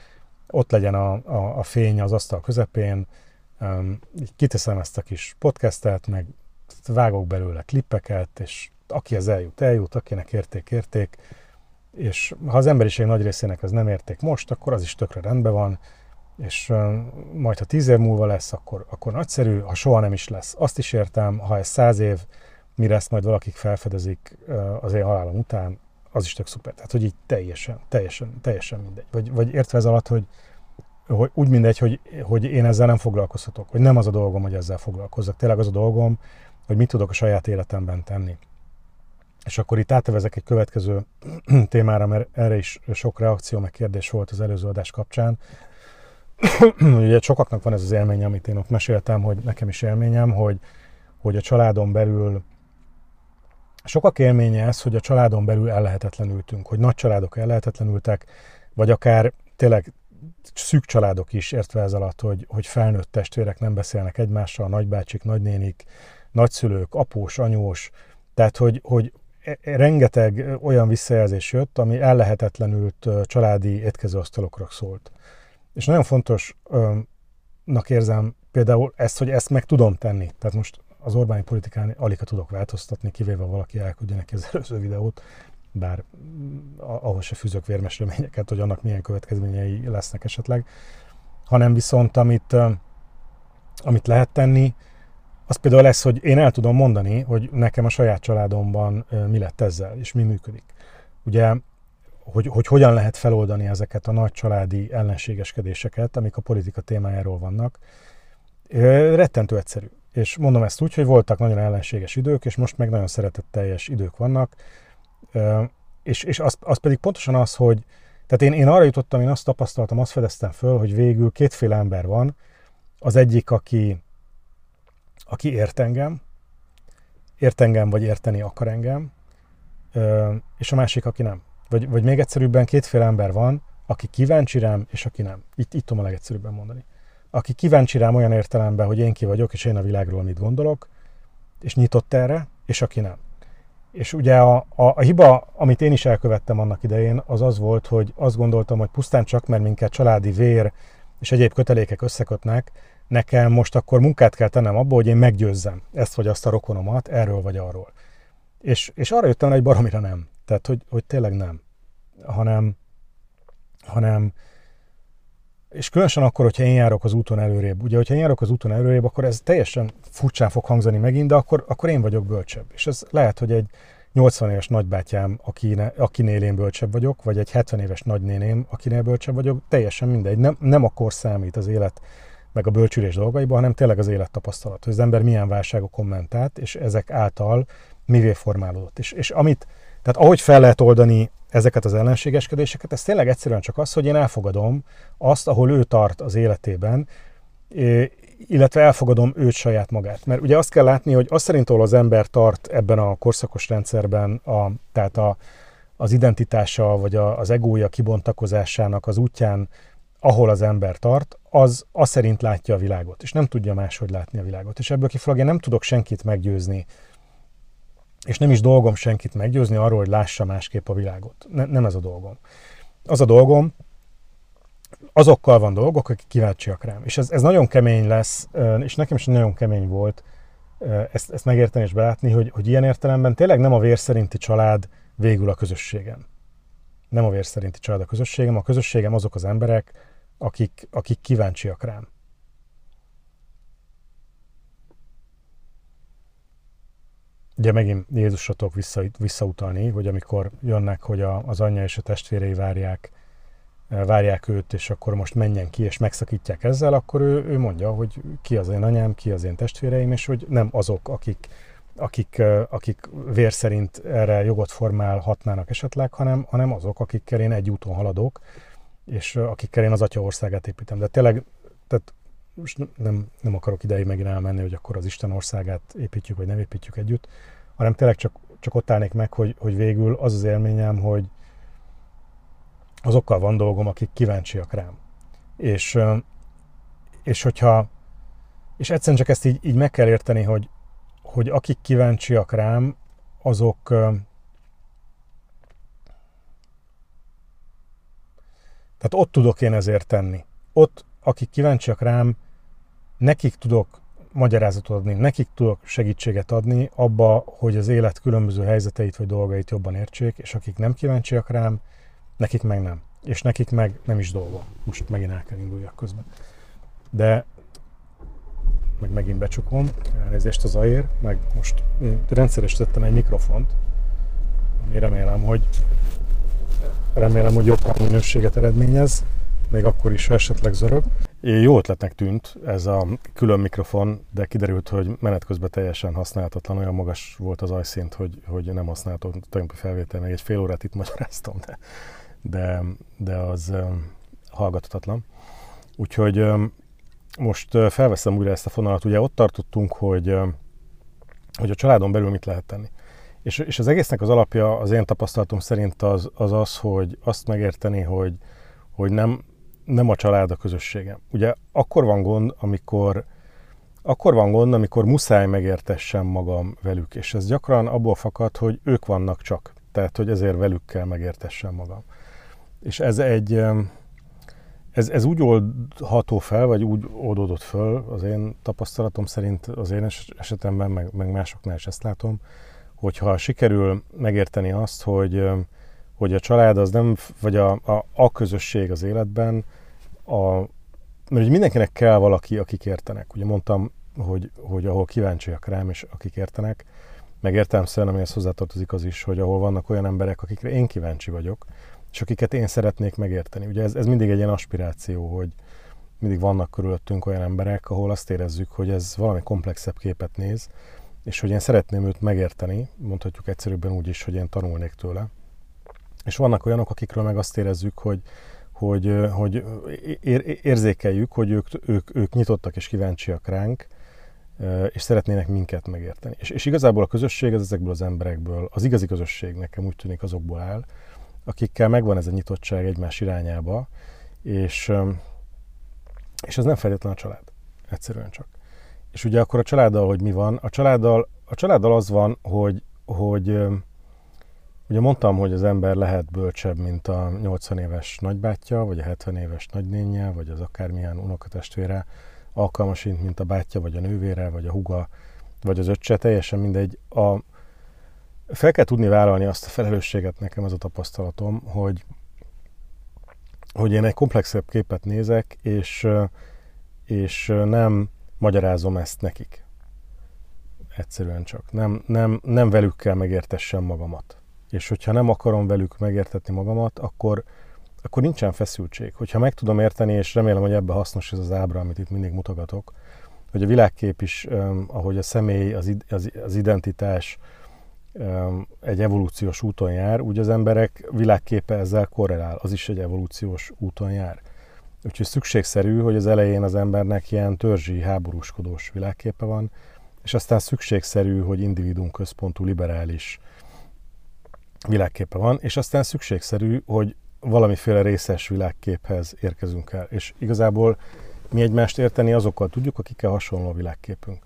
ott legyen a, a, a fény az asztal közepén, um, kiteszem ezt a kis podcastet, meg vágok belőle klippeket, és aki ez eljut, eljut, akinek érték, érték. És ha az emberiség nagy részének ez nem érték most, akkor az is tökre rendben van, és um, majd ha tíz év múlva lesz, akkor, akkor nagyszerű, ha soha nem is lesz. Azt is értem, ha ez száz év, mire ezt majd valakik felfedezik az én halálom után, az is tök szuper. Tehát, hogy így teljesen, teljesen, teljesen mindegy. Vagy, vagy értve ez alatt, hogy, hogy úgy mindegy, hogy, hogy én ezzel nem foglalkozhatok, hogy nem az a dolgom, hogy ezzel foglalkozzak. Tényleg az a dolgom, hogy mit tudok a saját életemben tenni. És akkor itt átevezek egy következő témára, mert erre is sok reakció, meg kérdés volt az előző adás kapcsán. Ugye sokaknak van ez az élménye, amit én ott meséltem, hogy nekem is élményem, hogy, hogy a családon belül sokak élménye ez, hogy a családon belül ellehetetlenültünk, hogy nagy családok ellehetetlenültek, vagy akár tényleg szűk családok is, értve ez alatt, hogy, hogy felnőtt testvérek nem beszélnek egymással, nagybácsik, nagynénik, nagyszülők, após, anyós, tehát hogy, hogy rengeteg olyan visszajelzés jött, ami ellehetetlenült családi étkezőasztalokra szólt. És nagyon fontosnak érzem például ezt, hogy ezt meg tudom tenni. Tehát most az orbáni politikán alig tudok változtatni, kivéve valaki elküldje neki az előző videót, bár ahhoz se fűzök vérmes reményeket, hogy annak milyen következményei lesznek esetleg, hanem viszont amit, amit lehet tenni, az például lesz, hogy én el tudom mondani, hogy nekem a saját családomban mi lett ezzel, és mi működik. Ugye, hogy, hogy hogyan lehet feloldani ezeket a nagy családi ellenségeskedéseket, amik a politika témájáról vannak, rettentő egyszerű. És mondom ezt úgy, hogy voltak nagyon ellenséges idők, és most meg nagyon szeretetteljes idők vannak. És, és az, az pedig pontosan az, hogy... Tehát én, én arra jutottam, én azt tapasztaltam, azt fedeztem föl, hogy végül kétféle ember van. Az egyik, aki, aki ért engem, ért engem, vagy érteni akar engem, és a másik, aki nem. Vagy, vagy még egyszerűbben kétféle ember van, aki kíváncsi rám, és aki nem. Itt, itt tudom a legegyszerűbben mondani. Aki kíváncsi rám olyan értelemben, hogy én ki vagyok, és én a világról mit gondolok, és nyitott erre, és aki nem. És ugye a, a, a hiba, amit én is elkövettem annak idején, az az volt, hogy azt gondoltam, hogy pusztán csak, mert minket családi vér és egyéb kötelékek összekötnek, nekem most akkor munkát kell tennem abból, hogy én meggyőzzem ezt vagy azt a rokonomat, erről vagy arról. És, és arra jöttem, hogy baromira nem. Tehát, hogy, hogy tényleg nem. Hanem, hanem és különösen akkor, hogyha én járok az úton előrébb. Ugye, hogyha én járok az úton előrébb, akkor ez teljesen furcsán fog hangzani megint, de akkor, akkor én vagyok bölcsebb. És ez lehet, hogy egy nyolcvan éves nagybátyám, akinél én bölcsebb vagyok, vagy egy hetven éves nagynéném, akinél bölcsebb vagyok, teljesen mindegy. Nem, nem akkor számít az élet meg a bölcsülés dolgaiban, hanem tényleg az élettapasztalat, hogy az ember milyen válságokon ment át, és ezek által mivé formálódott. És, és amit, tehát ahogy fel lehet oldani ezeket az ellenségeskedéseket, ez tényleg egyszerűen csak az, hogy én elfogadom azt, ahol ő tart az életében, illetve elfogadom őt saját magát. Mert ugye azt kell látni, hogy azt szerint, ahol az ember tart ebben a korszakos rendszerben, a, tehát a, az identitása vagy a, az egója kibontakozásának az útján, ahol az ember tart, az azt szerint látja a világot, és nem tudja máshogy látni a világot. És ebből kifolyólag én nem tudok senkit meggyőzni, és nem is dolgom senkit meggyőzni arról, hogy lássa másképp a világot. Ne, nem ez a dolgom. Az a dolgom, azokkal van dolgok, akik kíváncsiak rám. És ez, ez nagyon kemény lesz, és nekem is nagyon kemény volt ezt, ezt megérteni és belátni, hogy, hogy ilyen értelemben tényleg nem a vér szerinti család végül a közösségem. Nem a vér szerinti család a közösségem, a közösségem azok az emberek, akik, akik kíváncsiak rám. Ugye megint Jézusra tudok vissza, visszautalni, hogy amikor jönnek, hogy a, az anyja és a testvérei várják, várják őt, és akkor most menjen ki, és megszakítják ezzel, akkor ő, ő mondja, hogy ki az én anyám, ki az én testvéreim, és hogy nem azok, akik, akik, akik vér szerint erre jogot formálhatnának esetleg, hanem, hanem azok, akikkel én egy úton haladok, és akikkel én az Atyaországát építem. De tényleg, tehát most nem, nem akarok ideig megint elmenni, hogy akkor az Isten országát építjük, vagy nem építjük együtt, hanem tényleg csak, csak ott állnék meg, hogy, hogy végül az az élményem, hogy azokkal van dolgom, akik kíváncsiak rám. És, és hogyha, és egyszerűen csak ezt így, így meg kell érteni, hogy, hogy akik kíváncsiak rám, azok tehát ott tudok én ezért tenni. Ott, akik kíváncsiak rám, nekik tudok magyarázatot adni, nekik tudok segítséget adni abba, hogy az élet különböző helyzeteit vagy dolgait jobban értsék, és akik nem kíváncsiak rám, nekik meg nem. És nekik meg nem is dolgom. Most megint el kell induljak közben. De meg megint becsukom, elnézést az aér, meg most rendszeresítettem egy mikrofont, ami remélem, hogy remélem, hogy jobb minőséget eredményez, még akkor is, ha esetleg zörög. Jó ötletnek tűnt ez a külön mikrofon, de kiderült, hogy menet közben teljesen használhatatlan, olyan magas volt az ajszint, hogy, hogy nem használható a tegnapi felvétel, meg egy fél órát itt magyaráztam, de, de, de az hallgathatatlan. Úgyhogy most felveszem újra ezt a fonalat, ugye ott tartottunk, hogy, hogy a családon belül mit lehet tenni. És, és az egésznek az alapja az én tapasztalatom szerint az az, az hogy azt megérteni, hogy, hogy nem, nem a család a közösségem. Ugye akkor van gond, amikor, akkor van gond, amikor muszáj megértessem magam velük, és ez gyakran abból fakad, hogy ők vannak csak, tehát hogy ezért velük kell megértessem magam. És ez egy... Ez, ez úgy oldható fel, vagy úgy oldódott föl, az én tapasztalatom szerint, az én esetemben, meg, meg másoknál is ezt látom, hogyha sikerül megérteni azt, hogy, hogy a család az nem, vagy a, a, a közösség az életben, a, mert mindenkinek kell valaki, akik értenek. Ugye mondtam, hogy, hogy ahol kíváncsiak rám, és akik értenek, meg értelemszerűen, amihez hozzátartozik az is, hogy ahol vannak olyan emberek, akikre én kíváncsi vagyok, és akiket én szeretnék megérteni. Ugye ez, ez mindig egy ilyen aspiráció, hogy mindig vannak körülöttünk olyan emberek, ahol azt érezzük, hogy ez valami komplexebb képet néz, és hogy én szeretném őt megérteni, mondhatjuk egyszerűbben úgy is, hogy én tanulnék tőle. És vannak olyanok, akikről meg azt érezzük, hogy, hogy, hogy ér, érzékeljük, hogy ők, ők, ők nyitottak és kíváncsiak ránk, és szeretnének minket megérteni. És, és igazából a közösség az ezekből az emberekből, az igazi közösség nekem úgy tűnik azokból áll, akikkel megvan ez a nyitottság egymás irányába, és, és ez nem feltétlenül a család, egyszerűen csak. És ugye akkor a családdal, hogy mi van? A családdal, a családdal az van, hogy, hogy ugye mondtam, hogy az ember lehet bölcsebb, mint a nyolcvan éves nagybátyja, vagy a hetven éves nagynénje, vagy az akármilyen unokatestvére, alkalmasint, mint a bátyja, vagy a nővére, vagy a huga, vagy az öccse, teljesen mindegy. A, Fel kell tudni vállalni azt a felelősséget, nekem ez a tapasztalatom, hogy, hogy én egy komplexebb képet nézek, és, és nem magyarázom ezt nekik. Egyszerűen csak. Nem, nem, nem velük kell megértessem magamat. És hogyha nem akarom velük megértetni magamat, akkor, akkor nincsen feszültség. Hogyha meg tudom érteni, és remélem, hogy ebben hasznos ez az ábra, amit itt mindig mutogatok, hogy a világkép is, ahogy a személy, az, az, az identitás, egy evolúciós úton jár, úgy az emberek világképe ezzel korrelál, az is egy evolúciós úton jár. Úgyhogy szükségszerű, hogy az elején az embernek ilyen törzsi, háborúskodós világképe van, és aztán szükségszerű, hogy individuum központú, liberális világképe van, és aztán szükségszerű, hogy valamiféle részes világképhez érkezünk el. És igazából mi egymást érteni azokkal tudjuk, akikkel hasonló a világképünk.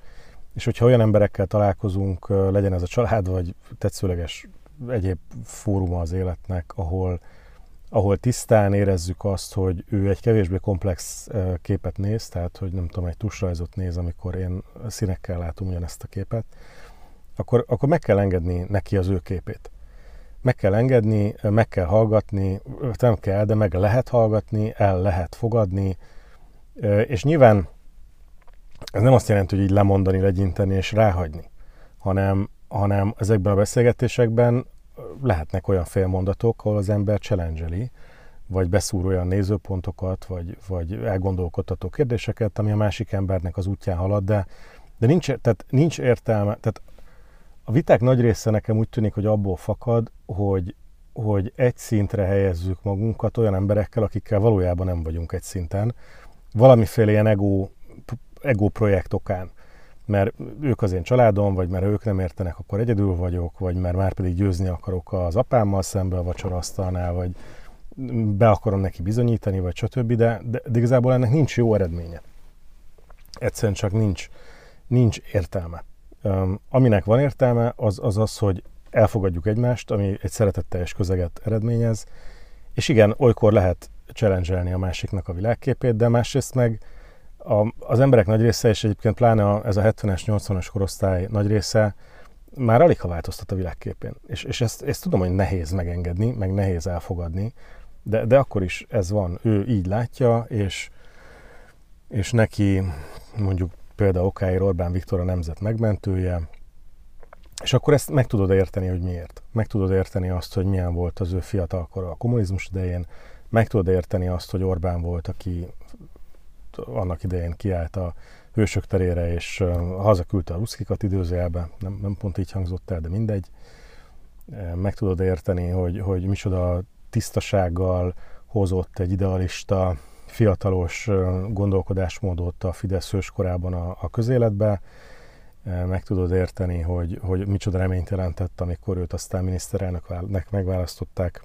És hogyha olyan emberekkel találkozunk, legyen ez a család, vagy tetszőleges egyéb fóruma az életnek, ahol, ahol tisztán érezzük azt, hogy ő egy kevésbé komplex képet néz, tehát, hogy nem tudom, egy tusrajzot néz, amikor én színekkel látom ugyanezt a képet, akkor, akkor meg kell engedni neki az ő képét. Meg kell engedni, meg kell hallgatni, nem kell, de meg lehet hallgatni, el lehet fogadni, és nyilván ez nem azt jelenti, hogy így lemondani, legyinteni és ráhagyni, hanem, hanem ezekben a beszélgetésekben lehetnek olyan félmondatok, ahol az ember challenge-eli, vagy beszúr olyan nézőpontokat, vagy, vagy elgondolkodtató kérdéseket, ami a másik embernek az útján halad, de, de nincs, tehát nincs értelme. Tehát a viták nagy része nekem úgy tűnik, hogy abból fakad, hogy, hogy egy szintre helyezzük magunkat olyan emberekkel, akikkel valójában nem vagyunk egy szinten. Valamiféle ilyen ego ego projekt okán, mert ők az én családom, vagy mert ők nem értenek, akkor egyedül vagyok, vagy mert már pedig győzni akarok az apámmal szemben a vacsorasztalnál, vagy be akarom neki bizonyítani, vagy stb., de, de, de igazából ennek nincs jó eredménye. Egyszerűen csak nincs, nincs értelme. Um, aminek van értelme, az az, az hogy elfogadjuk egymást, ami egy szeretetteljes közeget eredményez, és igen, olykor lehet challenge-elni a másiknak a világképét, de másrészt meg a, az emberek nagy része, és egyébként pláne a, ez a hetvenes, nyolcvanas korosztály nagy része már alig ha változtat a világképén. És, és ezt, ezt tudom, hogy nehéz megengedni, meg nehéz elfogadni, de, de akkor is ez van. Ő így látja, és, és neki mondjuk például okáért Orbán Viktor a nemzet megmentője, és akkor ezt meg tudod érteni, hogy miért. Meg tudod érteni azt, hogy milyen volt az ő fiatalkora a kommunizmus idején, meg tudod érteni azt, hogy Orbán volt, aki annak idején kiállt a hősök terére, és hazaküldte a ruszkikat időzőjelbe, nem, nem pont így hangzott el, de mindegy. Meg tudod érteni, hogy, hogy micsoda tisztasággal hozott egy idealista, fiatalos gondolkodásmódot a Fidesz hőskorában a, a közéletbe. Meg tudod érteni, hogy, hogy micsoda reményt jelentett, amikor őt aztán miniszterelnöknek megválasztották,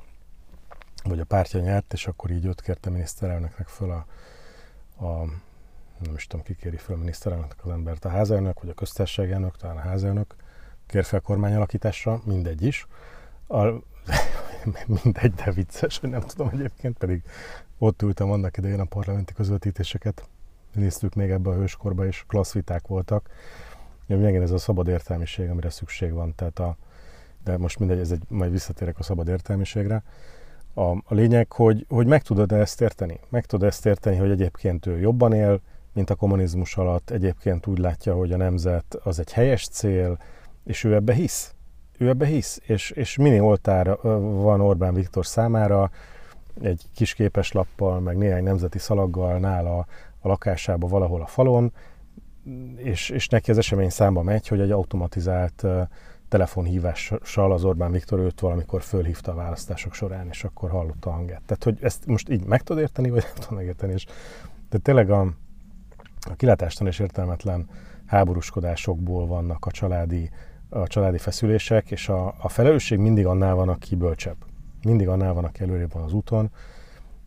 vagy a pártja nyert, és akkor így őt kérte miniszterelnöknek föl a, a nem is tudom, ki kéri föl a miniszterelnöknek az embert, a házelnök, vagy a köztársasági elnök, talán a házelnök, kér fel kormányalakításra, mindegy is. A, mindegy, de vicces, hogy nem tudom egyébként, pedig ott ültem annak idején a parlamenti közvetítéseket, néztük még ebbe a hőskorba, és klassz viták voltak. Megint ez a szabad értelmiség, amire szükség van, tehát a, de most mindegy, ez egy, majd visszatérek a szabad értelmiségre. A, a lényeg, hogy, hogy meg tudod ezt érteni. Meg tudod ezt érteni, hogy egyébként ő jobban él, mint a kommunizmus alatt, egyébként úgy látja, hogy a nemzet az egy helyes cél, és ő ebbe hisz. Ő ebbe hisz, és, és mini oltár van Orbán Viktor számára, egy kis képeslappal, meg néhány nemzeti szalaggal nála a lakásába valahol a falon, és, és neki az esemény számba megy, hogy egy automatizált uh, telefonhívással az Orbán Viktor őt valamikor fölhívta a választások során, és akkor hallotta a hangját. Tehát, hogy ezt most így meg tud érteni, vagy nem tud megérteni. És, de tényleg a, a kilátástalan és értelmetlen háborúskodásokból vannak a családi, a családi feszülések, és a, a felelősség mindig annál van, aki bölcsebb. Mindig annál van, aki előrébb van az úton,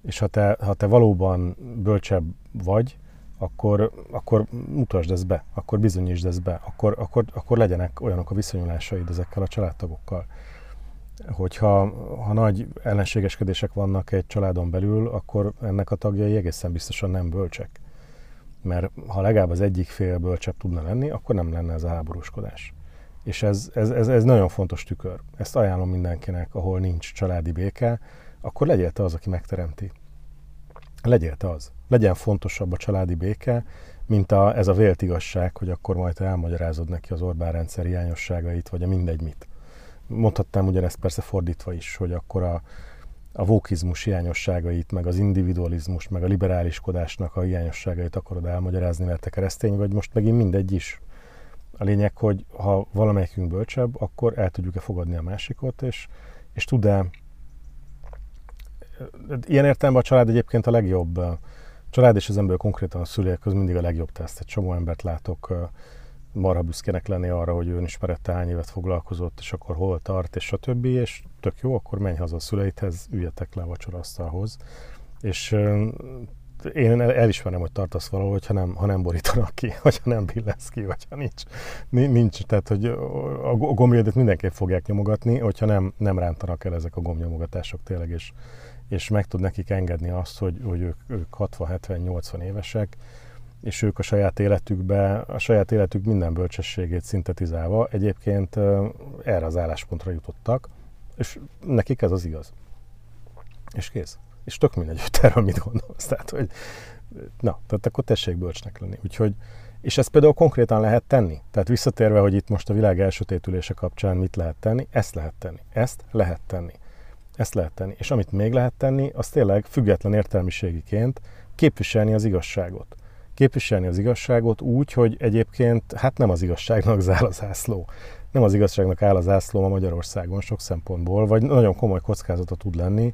és ha te, ha te valóban bölcsebb vagy, Akkor, akkor mutasd ezt be, akkor bizonyítsd ezt be, akkor, akkor, akkor legyenek olyanok a viszonyulásaid ezekkel a családtagokkal. Hogyha ha nagy ellenségeskedések vannak egy családon belül, akkor ennek a tagjai egészen biztosan nem bölcsek. Mert ha legalább az egyik fél bölcsebb tudna lenni, akkor nem lenne ez a háborúskodás. És ez, ez, ez, ez nagyon fontos tükör. Ezt ajánlom mindenkinek, ahol nincs családi béke, akkor legyél te az, aki megteremti. Legyél te az. Legyen fontosabb a családi béke, mint a, ez a vélt igazság, hogy akkor majd elmagyarázod neki az Orbán rendszer hiányosságait, vagy a mindegy mit. Mondhatnám ugyanezt persze fordítva is, hogy akkor a, a vókizmus hiányosságait, meg az individualizmus, meg a liberáliskodásnak a hiányosságait akarod elmagyarázni, mert te keresztény vagy, most megint mindegy is. A lényeg, hogy ha valamelyikünk bölcsebb, akkor el tudjuk-e fogadni a másikot, és, és tud-e... Ilyen értelemben a család egyébként a legjobb, a család és az ember, konkrétan a szülék, az mindig a legjobb teszt. Egy csomó embert látok marha büszkének lenni arra, hogy önismerete hány évet foglalkozott, és akkor hol tart, és stb. És tök jó, akkor menj haza a szüleidhez, üljetek le a vacsoraasztalhoz. És én elismerem, hogy tartasz valahol, hogyha nem, ha nem borítanak ki, hogyha nem billesz ki, hogyha nincs. Nincs, tehát hogy a gombjaidat mindenképp fogják nyomogatni, hogyha nem, nem rántanak el ezek a gombnyomogatások tényleg, és és meg tud nekik engedni azt, hogy, hogy ők, ők hatvan, hetven, nyolcvan évesek, és ők a saját életükbe, a saját életük minden bölcsességét szintetizálva egyébként erre az álláspontra jutottak, és nekik ez az igaz. És kész. És tök mindegy, hogy erről mit gondolsz. Tehát, hogy na, tehát akkor tessék bölcsnek lenni. Úgyhogy, és ezt például konkrétan lehet tenni. Tehát visszatérve, hogy itt most a világ elsötétülése kapcsán mit lehet tenni, ezt lehet tenni. Ezt lehet tenni. Ezt lehet tenni. És amit még lehet tenni, az tényleg független értelmiségiként képviselni az igazságot. Képviselni az igazságot úgy, hogy egyébként hát nem az igazságnak áll a zászló. Nem az igazságnak áll a zászló ma Magyarországon sok szempontból, vagy nagyon komoly kockázata tud lenni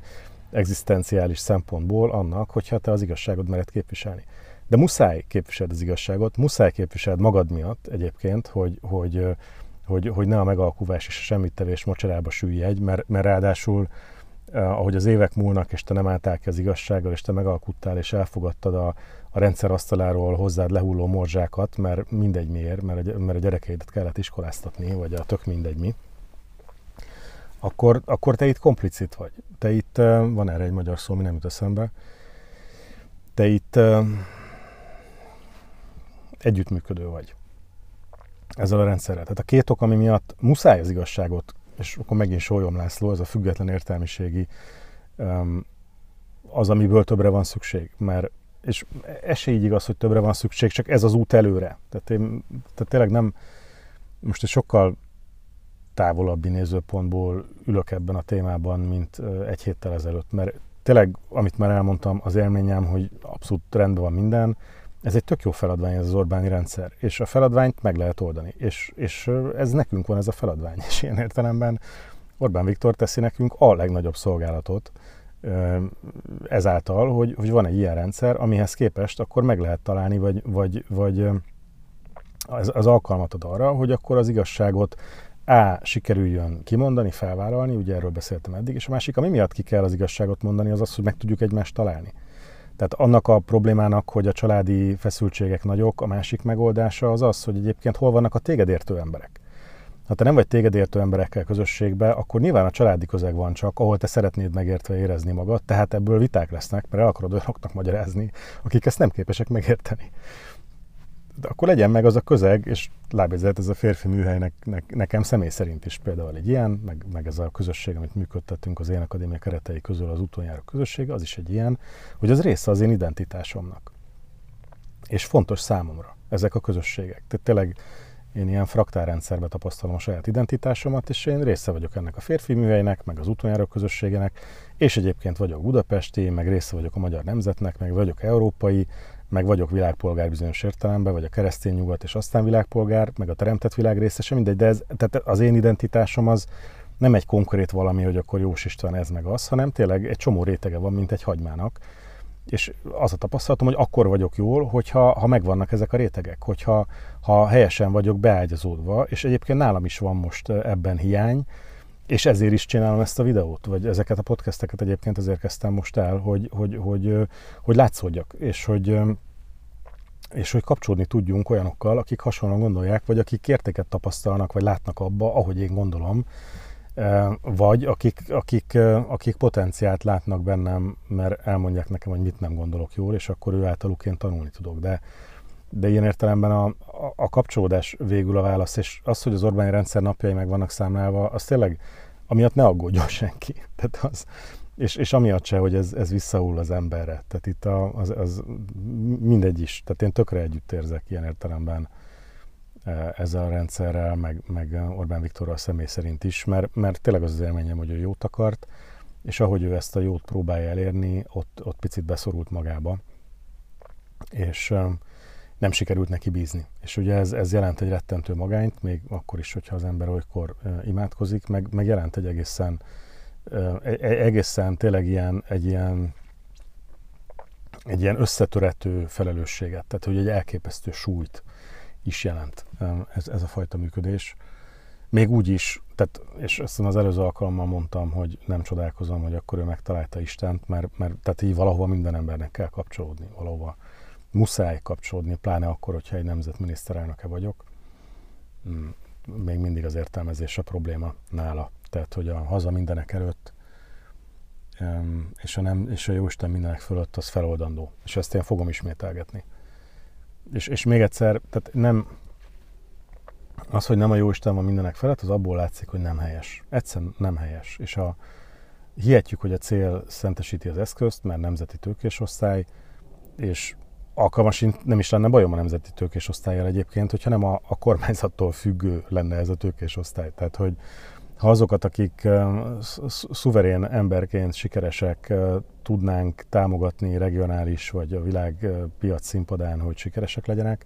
egzisztenciális szempontból annak, hogyha te az igazságot mered képviselni. De muszáj képviseled az igazságot, muszáj képviseled magad miatt egyébként, hogy, hogy Hogy, hogy ne a megalkuvás és a semmittevés mocsarába süllyedj, mert, mert ráadásul, eh, ahogy az évek múlnak, és te nem álltál ki az igazsággal, és te megalkuttál, és elfogadtad a, a rendszer asztaláról hozzád lehulló morzsákat, mert mindegy miért, mert a, mert a gyerekeidet kellett iskoláztatni, vagy a tök mindegy mi, akkor, akkor te itt komplicit vagy. Te itt, van erre egy magyar szó, mi nem jut eszembe, te itt együttműködő vagy ezzel a rendszerrel. Tehát a két ok, ami miatt muszáj az igazságot, és akkor megint Sólyom László, ez a független értelmiségi, az, amiből többre van szükség. Mert, és ez se így igaz, hogy többre van szükség, csak ez az út előre. Tehát, én, tehát tényleg nem, most egy sokkal távolabbi nézőpontból ülök ebben a témában, mint egy héttel ezelőtt. Mert tényleg, amit már elmondtam, az élményem, hogy abszolút rendben van minden, ez egy tök jó feladvány, ez az Orbáni rendszer, és a feladványt meg lehet oldani, és, és ez nekünk van ez a feladvány, és ilyen értelemben Orbán Viktor teszi nekünk a legnagyobb szolgálatot ezáltal, hogy, hogy van egy ilyen rendszer, amihez képest akkor meg lehet találni, vagy, vagy, vagy az alkalmat ad arra, hogy akkor az igazságot á. sikerüljön kimondani, felvállalni, ugye erről beszéltem eddig, és a másik, ami miatt ki kell az igazságot mondani, az az, hogy meg tudjuk egymást találni. Tehát annak a problémának, hogy a családi feszültségek nagyok, a másik megoldása az az, hogy egyébként hol vannak a téged értő emberek. Ha te nem vagy téged értő emberekkel közösségbe, akkor nyilván a családi közeg van csak, ahol te szeretnéd megértve érezni magad, tehát ebből viták lesznek, mert el akarod olyanoknak magyarázni, akik ezt nem képesek megérteni. De akkor legyen meg az a közeg, és lábjegyzet ez a férfi műhelynek nekem személy szerint is például egy ilyen, meg, meg ez a közösség, amit működtettünk az Én Akadémia keretei közül az utoljára közösség, az is egy ilyen, hogy az része az én identitásomnak. És fontos számomra ezek a közösségek. Tehát tényleg én ilyen fraktálrendszerbe tapasztalom a saját identitásomat, és én része vagyok ennek a férfi műhelynek, meg az utoljára közösségének, és egyébként vagyok budapesti, meg része vagyok a magyar nemzetnek, meg vagyok európai, meg vagyok világpolgár bizonyos értelemben, vagy a keresztény nyugat, és aztán világpolgár, meg a teremtett világ részese, mindegy, de ez, tehát az én identitásom az nem egy konkrét valami, hogy akkor Jós István ez meg az, hanem tényleg egy csomó rétege van, mint egy hagymának. És az a tapasztalatom, hogy akkor vagyok jól, hogyha ha megvannak ezek a rétegek, hogyha ha helyesen vagyok beágyazódva, és egyébként nálam is van most ebben hiány, és ezért is csinálom ezt a videót, vagy ezeket a podcasteket egyébként azért kezdtem most el, hogy, hogy, hogy, hogy látszódjak, és hogy, és hogy kapcsolódni tudjunk olyanokkal, akik hasonlóan gondolják, vagy akik értéket tapasztalnak, vagy látnak abba, ahogy én gondolom, vagy akik, akik, akik potenciált látnak bennem, mert elmondják nekem, hogy mit nem gondolok jól, és akkor ő általuk én tanulni tudok. De, de ilyen értelemben a, a kapcsolódás végül a válasz, és az, hogy az Orbáni rendszer napjai meg vannak számlálva, az tényleg amiatt ne aggódjon senki. Tehát az, és, és amiatt se, hogy ez, ez visszahull az emberre. Tehát itt a, az, az mindegy is. Tehát én tökre együtt érzek ilyen értelemben ezzel a rendszerrel, meg, meg Orbán Viktorral személy szerint is, mert, mert tényleg az az élményem, hogy ő jót akart, és ahogy ő ezt a jót próbálja elérni, ott, ott picit beszorult magába, és nem sikerült neki bízni. És ugye ez, ez jelent egy rettentő magányt, még akkor is, hogyha az ember olykor imádkozik, meg, meg jelent egy egészen, egészen tényleg ilyen, egy ilyen, egy ilyen összetörető felelősséget, tehát hogy egy elképesztő súlyt is jelent ez, ez a fajta működés. Még úgy is, tehát, és ezt az előző alkalommal mondtam, hogy nem csodálkozom, hogy akkor ő megtalálta Istent, mert, mert tehát így valahova minden embernek kell kapcsolódni, valahova muszáj kapcsolódni, pláne akkor, hogyha egy nemzetminiszterelnöke vagyok. Még mindig az értelmezés a probléma nála. Tehát, hogy a haza mindenek előtt, és a, nem, és a Jóisten mindenek fölött, az feloldandó. És ezt én fogom ismételgetni. És, és még egyszer, tehát nem, az, hogy nem a Jóisten van mindenek felett, az abból látszik, hogy nem helyes. Egyszerűen nem helyes. És a, hihetjük, hogy a cél szentesíti az eszközt, mert nemzeti tőkésosztály, és alkalmas, nem is lenne bajom a nemzeti tőkésosztállyal egyébként, hogyha nem a, a kormányzattól függő lenne ez a tőkésosztály. Tehát, hogy ha azokat, akik szuverén emberként sikeresek, tudnánk támogatni regionális vagy a világ piac színpadán, hogy sikeresek legyenek,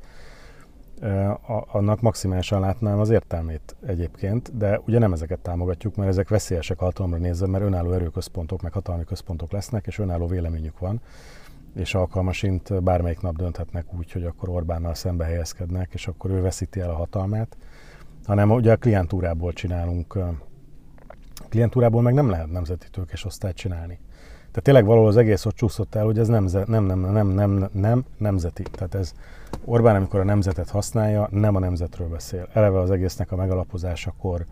annak maximálisan látnám az értelmét egyébként, de ugye nem ezeket támogatjuk, mert ezek veszélyesek hatalomra nézve, mert önálló erőközpontok, meg hatalmi központok lesznek, és önálló véleményük van, és alkalmasint bármelyik nap dönthetnek úgy, hogy akkor Orbánnal szembe helyezkednek, és akkor ő veszíti el a hatalmát, hanem ugye a klientúrából csinálunk, a klientúrából meg nem lehet nemzeti tőkésosztályt csinálni. Tehát tényleg valahol az egész ott csúszott el, hogy ez nem, nem, nem, nem, nem, nem nemzeti. Tehát ez Orbán, amikor a nemzetet használja, nem a nemzetről beszél. Eleve az egésznek a megalapozásakor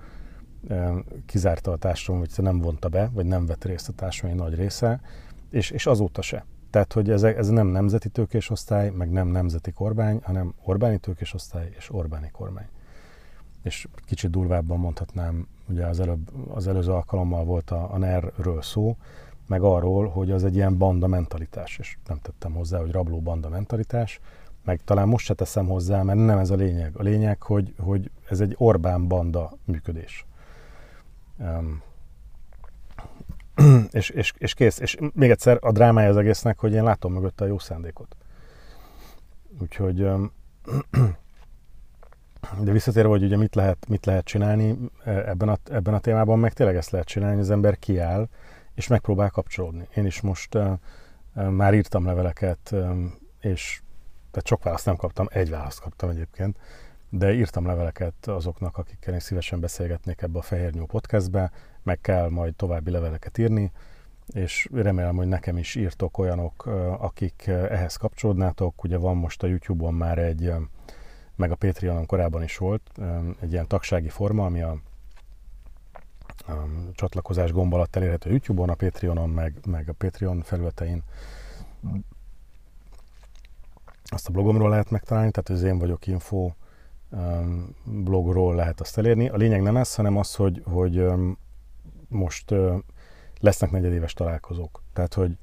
kizárta a társadalom, vagy nem vonta be, vagy nem vett részt a társadalom nagy része, és, és azóta se. Tehát, hogy ez, ez nem nemzeti tőkés osztály, meg nem nemzeti kormány, hanem Orbáni tőkés osztály és Orbáni kormány. És kicsit durvábban mondhatnám, ugye az, előbb, az előző alkalommal volt a, a en er-ről szó, meg arról, hogy az egy ilyen banda mentalitás, és nem tettem hozzá, hogy rabló banda mentalitás, meg talán most se teszem hozzá, mert nem ez a lényeg. A lényeg, hogy, hogy ez egy Orbán banda működés. Um, és, és, és kész. És még egyszer a drámája az egésznek, hogy én látom mögötte a jó szándékot. Úgyhogy... Um, de visszatérve, hogy ugye mit lehet, mit lehet csinálni ebben a, ebben a témában, meg tényleg ezt lehet csinálni, az ember kiáll, és megpróbál kapcsolódni. Én is most uh, már írtam leveleket, um, és tehát sok választ nem kaptam, egy választ kaptam egyébként, de írtam leveleket azoknak, akikkel én szívesen beszélgetnék ebbe a Fehérnyó podcastbe, meg kell majd további leveleket írni, és remélem, hogy nekem is írtok olyanok, akik ehhez kapcsolódnátok. Ugye van most a YouTube-on már egy, meg a Patreonon korábban is volt, egy ilyen tagsági forma, ami a, a csatlakozás gomb alatt elérhető YouTube-on, a Patreonon, meg, meg a Patreon felületein. Azt a blogomról lehet megtalálni, tehát az én vagyok info blogról lehet azt elérni. A lényeg nem ez, hanem az, hogy, hogy most lesznek negyedéves találkozók. Tehát, hogy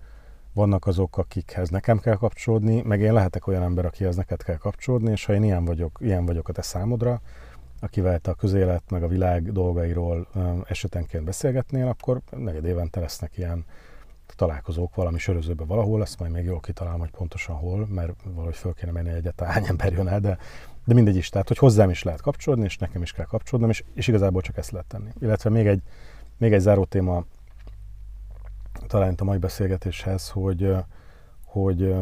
vannak azok, akikhez nekem kell kapcsolódni, meg én lehetek olyan ember, akihez neked kell kapcsolódni, és ha én ilyen vagyok, ilyen vagyok a te számodra, akivel te a közélet, meg a világ dolgairól esetenként beszélgetnél, akkor negyedévente lesznek ilyen találkozók valami sörözőben valahol, ezt majd még jól kitalálom, hogy pontosan hol, mert valahogy föl kéne menni egyáltalán, hány ember jön el, de, de mindegy is. Tehát, hogy hozzám is lehet kapcsolódni, és nekem is kell kapcsolódnom, és, és igazából csak ezt lehet tenni. Illetve még egy, még egy záró téma talán a mai beszélgetéshez, hogy, hogy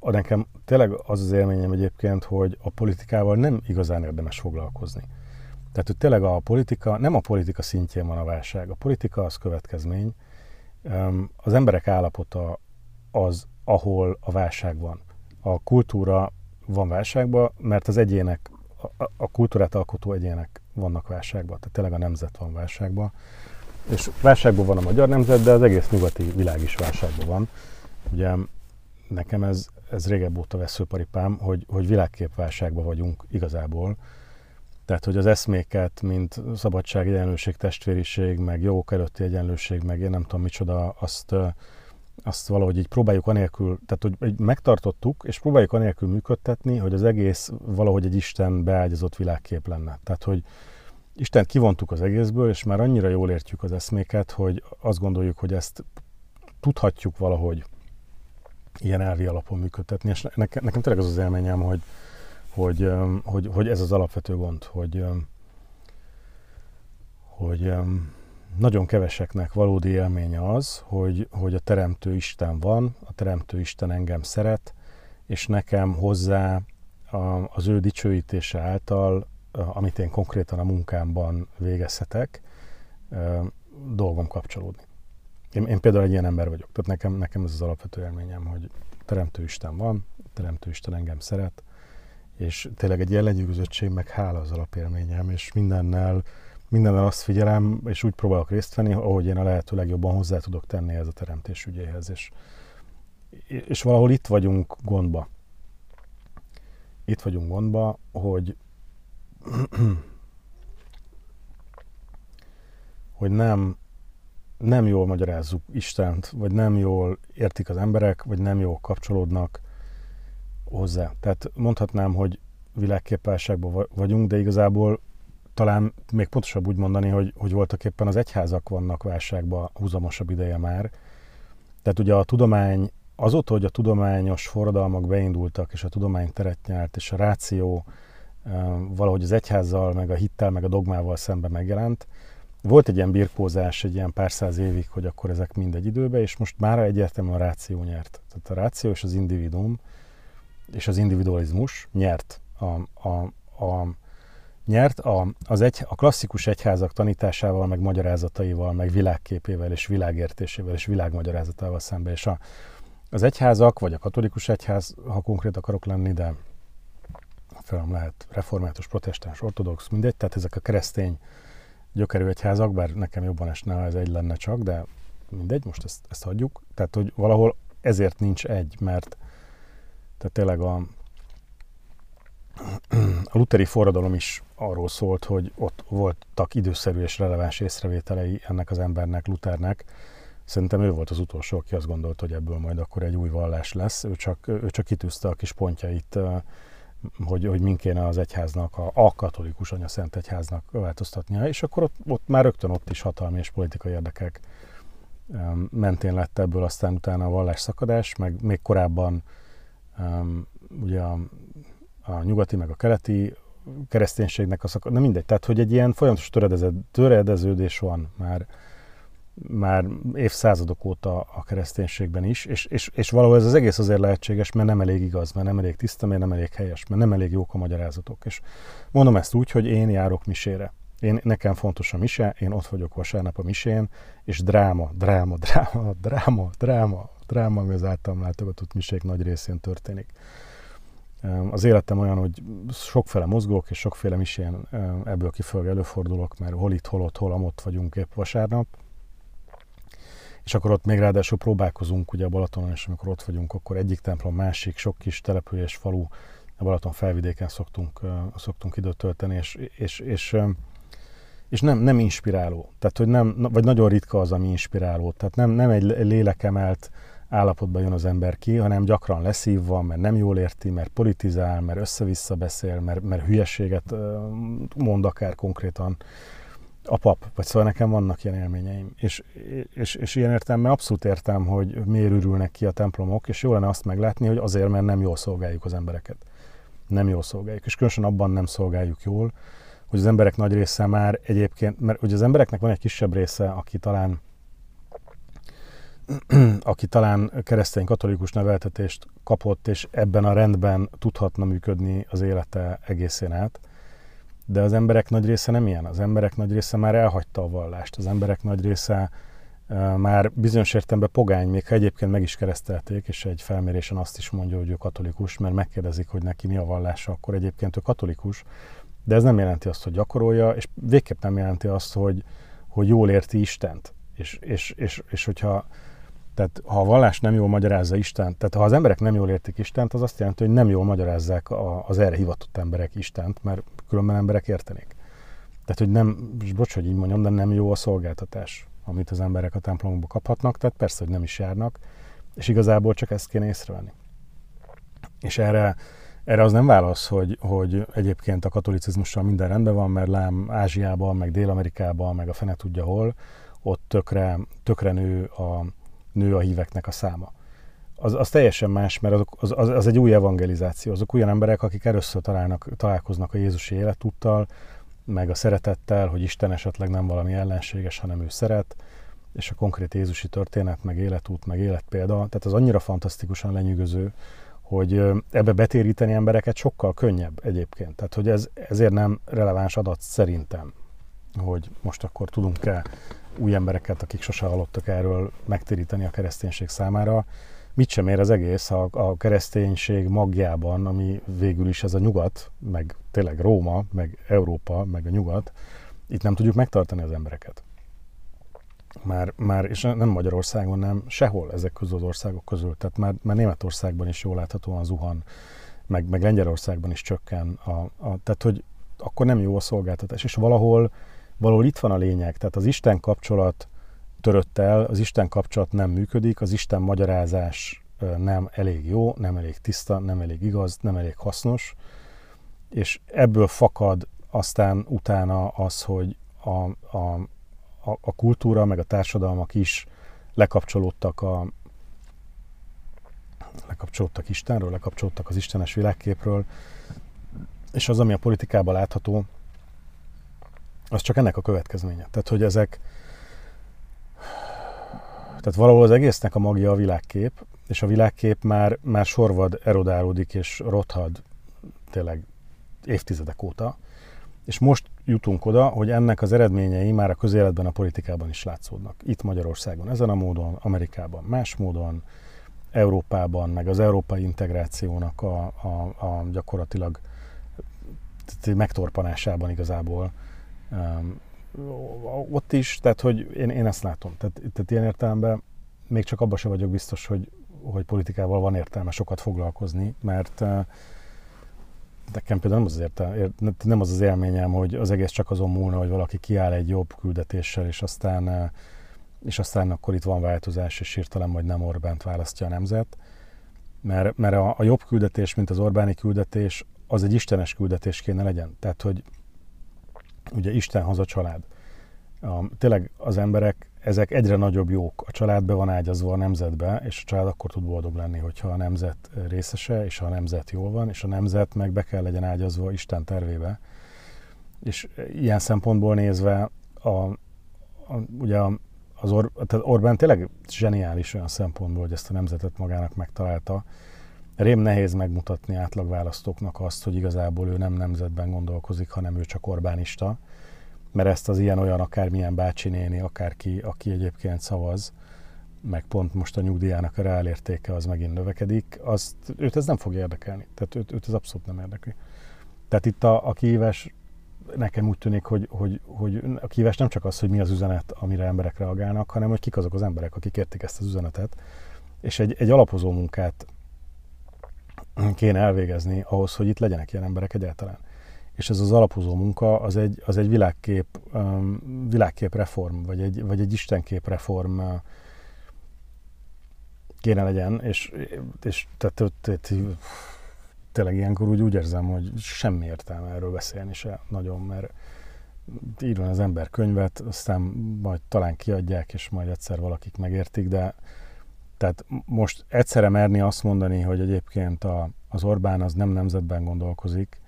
nekem tényleg az az élményem egyébként, hogy a politikával nem igazán érdemes foglalkozni. Tehát, hogy tényleg a politika, nem a politika szintjén van a válság, a politika az következmény, az emberek állapota az, ahol a válság van. A kultúra van válságban, mert az egyének, a kultúrát alkotó egyének vannak válságban, tehát tényleg a nemzet van válságban. És válságban van a magyar nemzet, de az egész nyugati világ is válságban van. Ugye nekem ez, ez régebb óta veszőparipám, hogy, hogy világkép válságban vagyunk igazából. Tehát, hogy az eszméket, mint szabadság, egyenlőség, testvériség, meg jogok előtti egyenlőség, meg én nem tudom micsoda, azt, azt valahogy így próbáljuk anélkül, tehát hogy megtartottuk, és próbáljuk anélkül működtetni, hogy az egész valahogy egy Isten beágyazott világkép lenne. Tehát, hogy Istent kivontuk az egészből, és már annyira jól értjük az eszméket, hogy azt gondoljuk, hogy ezt tudhatjuk valahogy ilyen elvi alapon működtetni. És nekem, nekem tényleg az az élményem, hogy Hogy, hogy, hogy ez az alapvető gond, hogy, hogy nagyon keveseknek valódi élménye az, hogy, hogy a Teremtő Isten van, a Teremtő Isten engem szeret, és nekem hozzá az ő dicsőítése által, amit én konkrétan a munkámban végezhetek, dolgom kapcsolódni. Én, én például egy ilyen ember vagyok, tehát nekem, nekem ez az alapvető élményem, hogy a Teremtő Isten van, a Teremtő Isten engem szeret, és tényleg egy ilyen lenyűgözöttség, meg hála az alapélményem, és mindennel, mindennel azt figyelem, és úgy próbálok részt venni, ahogy én a lehető legjobban hozzá tudok tenni ez a teremtés ügyéhez, és, és valahol itt vagyunk gondba. Itt vagyunk gondba, hogy, hogy nem, nem jól magyarázzuk Istent, vagy nem jól értik az emberek, vagy nem jól kapcsolódnak hozzá. Tehát mondhatnám, hogy világképválságban vagyunk, de igazából talán még pontosabb úgy mondani, hogy, hogy voltak éppen az egyházak vannak válságban húzamosabb ideje már. Tehát ugye a tudomány, azóta, hogy a tudományos forradalmak beindultak, és a tudomány teret nyert, és a ráció valahogy az egyházzal, meg a hittel, meg a dogmával szemben megjelent, volt egy ilyen birkózás, egy ilyen pár száz évig, hogy akkor ezek mindegy időben, és most már egyértelműen a ráció nyert. Tehát a ráció és az individuum, és az individualizmus nyert, a, a, a, nyert a, az egy, a klasszikus egyházak tanításával, meg magyarázataival, meg világképével, és világértésével, és világmagyarázatával szemben. És a, az egyházak, vagy a katolikus egyház, ha konkrét akarok lenni, de felem lehet református, protestáns, ortodox, mindegy, tehát ezek a keresztény gyökerőegyházak, bár nekem jobban esne, ha ez egy lenne csak, de mindegy, most ezt, ezt hagyjuk. Tehát, hogy valahol ezért nincs egy, mert tehát tényleg a, a lutheri forradalom is arról szólt, hogy ott voltak időszerű és releváns észrevételei ennek az embernek, Luthernek. Szerintem ő volt az utolsó, aki azt gondolt, hogy ebből majd akkor egy új vallás lesz. Ő csak, ő csak kitűzte a kis pontjait, hogy, hogy min kéne az egyháznak, a, a katolikus anyaszent egyháznak változtatnia, és akkor ott, ott már rögtön ott is hatalmi és politikai érdekek mentén lett ebből, aztán utána a vallásszakadás, meg még korábban um, ugye a, a nyugati meg a keleti kereszténységnek a szakadás, na mindegy, tehát hogy egy ilyen folyamatos töredeződés van már, már évszázadok óta a kereszténységben is, és, és, és valahol ez az egész azért lehetséges, mert nem elég igaz, mert nem elég tiszta, mert nem elég helyes, mert nem elég jók a magyarázatok. És mondom ezt úgy, hogy én járok misére. Én, nekem fontos a mise, én ott vagyok vasárnap a misén, és dráma, dráma, dráma, dráma, dráma, dráma, ami az általam látogatott misék nagy részén történik. Az életem olyan, hogy sokféle mozgok, és sokféle misén ebből kifelé előfordulok, mert hol itt, hol ott, hol amott vagyunk épp vasárnap. És akkor ott még ráadásul próbálkozunk ugye a Balatonon, és amikor ott vagyunk, akkor egyik templom, másik, sok kis település, falu, a Balaton felvidéken szoktunk, szoktunk időt tölteni, és, és, és, és nem, nem inspiráló, tehát, hogy nem, vagy nagyon ritka az, ami inspiráló, tehát nem, nem egy lélekemelt állapotban jön az ember ki, hanem gyakran leszívva, mert nem jól érti, mert politizál, mert össze-vissza beszél, mert, mert hülyeséget mond akár konkrétan a pap, vagy szóval nekem vannak ilyen élményeim, és, és, és ilyen értelemben abszolút értem, hogy miért ürülnek ki a templomok, és jó lenne azt meglátni, hogy azért, mert nem jól szolgáljuk az embereket. Nem jól szolgáljuk, és különösen abban nem szolgáljuk jól, hogy az emberek nagy része már egyébként, mert ugye az embereknek van egy kisebb része, aki talán, aki talán keresztény-katolikus neveltetést kapott, és ebben a rendben tudhatna működni az élete egészén át. De az emberek nagy része nem ilyen. Az emberek nagy része már elhagyta a vallást. Az emberek nagy része már bizonyos értelemben pogány, még ha egyébként meg is keresztelték, és egy felmérésen azt is mondja, hogy ő katolikus, mert megkérdezik, hogy neki mi a vallása, akkor egyébként ő katolikus. De ez nem jelenti azt, hogy gyakorolja, és végképp nem jelenti azt, hogy, hogy jól érti Istent. És, és, és, és hogyha... Tehát ha a vallás nem jól magyarázza Istent, tehát ha az emberek nem jól értik Istent, az azt jelenti, hogy nem jól magyarázzák a, az erre hivatott emberek Istent, mert különben emberek értenék. Tehát, hogy nem, bocs, hogy így mondjam, de nem jó a szolgáltatás, amit az emberek a templomokba kaphatnak, tehát persze, hogy nem is járnak, és igazából csak ezt kéne észrevenni. És erre, erre az nem válasz, hogy, hogy egyébként a katolicizmussal minden rendben van, mert lám Ázsiában, meg Dél-Amerikában, meg a fene tudja hol, ott tökre, tökre nő a... nő a híveknek a száma. Az, az teljesen más, mert azok, az, az, az egy új evangelizáció. Azok olyan emberek, akik először találnak, találkoznak a jézusi életúttal, meg a szeretettel, hogy Isten esetleg nem valami ellenséges, hanem ő szeret, és a konkrét jézusi történet, meg életút, meg életpélda, tehát az annyira fantasztikusan lenyűgöző, hogy ebbe betéríteni embereket sokkal könnyebb egyébként. Tehát, hogy ez, ezért nem releváns adat szerintem, hogy most akkor tudunk-e új embereket, akik sose hallottak erről, megtéríteni a kereszténység számára. Mit sem ér az egész a, a kereszténység magjában, ami végül is ez a nyugat, meg tényleg Róma, meg Európa, meg a nyugat, itt nem tudjuk megtartani az embereket. Már, már és nem Magyarországon, nem sehol ezek közül az országok közül, tehát már, már Németországban is jól láthatóan zuhan, meg, meg Lengyelországban is csökken, a, a, tehát hogy akkor nem jó a szolgáltatás, és valahol Valahol itt van a lényeg, tehát az Isten kapcsolat törött el, az Isten kapcsolat nem működik, az Isten magyarázás nem elég jó, nem elég tiszta, nem elég igaz, nem elég hasznos, és ebből fakad aztán utána az, hogy a, a, a kultúra meg a társadalmak is lekapcsolódtak, a, lekapcsolódtak Istenről, lekapcsolódtak az istenes világképről, és az, ami a politikában látható, az csak ennek a következménye. Tehát, hogy ezek... Tehát valahol az egésznek a magja a világkép, és a világkép már, már sorvad, erodálódik és rothad tényleg évtizedek óta. És most jutunk oda, hogy ennek az eredményei már a közéletben, a politikában is látszódnak. Itt Magyarországon ezen a módon, Amerikában más módon, Európában, meg az európai integrációnak a, a, a gyakorlatilag megtorpanásában igazából ott is, tehát hogy én, én ezt látom. Tehát, tehát ilyen értelemben még csak abban sem vagyok biztos, hogy, hogy politikával van értelme sokat foglalkozni, mert nekem például nem az az, értelme, nem az az élményem, hogy az egész csak azon múlna, hogy valaki kiáll egy jobb küldetéssel, és aztán, és aztán akkor itt van változás, és hirtelen majd nem Orbánt választja a nemzet. Mert, mert a, a jobb küldetés, mint az Orbáni küldetés, az egy istenes küldetés kéne legyen. Tehát, hogy ugye Isten, haza, család. A, tényleg az emberek, ezek egyre nagyobb jók. A család be van ágyazva a nemzetbe, és a család akkor tud boldog lenni, hogyha a nemzet részese, és ha a nemzet jól van, és a nemzet meg be kell legyen ágyazva Isten tervébe. És ilyen szempontból nézve, a, a, ugye az Or, tehát Orbán tényleg zseniális olyan szempontból, hogy ezt a nemzetet magának megtalálta. Rém nehéz megmutatni átlagválasztóknak azt, hogy igazából ő nem nemzetben gondolkozik, hanem ő csak orbánista. Mert ezt az ilyen-olyan, akármilyen bácsi néni, akárki, aki egyébként szavaz, meg pont most a nyugdíjának a reálértéke az megint növekedik, azt, őt ez nem fog érdekelni. Tehát őt, őt ez abszolút nem érdekli. Tehát itt a, a kihívás, nekem úgy tűnik, hogy, hogy, hogy a kihívás nem csak az, hogy mi az üzenet, amire emberek reagálnak, hanem hogy kik azok az emberek, akik értik ezt az üzenetet. És egy, egy alapozó munkát kéne elvégezni ahhoz, hogy itt legyenek ilyen emberek egyáltalán. És ez az alapozó munka, az egy, az egy világkép, világkép reform, vagy egy, vagy egy istenkép reform kéne legyen, és, és tehát, tehát, tényleg ilyenkor úgy, úgy érzem, hogy semmi értelme erről beszélni se nagyon, mert így van az ember könyvet, aztán majd talán kiadják, és majd egyszer valakik megértik, de tehát most egyszerre merni azt mondani, hogy egyébként a, az Orbán az nem nemzetben gondolkozik,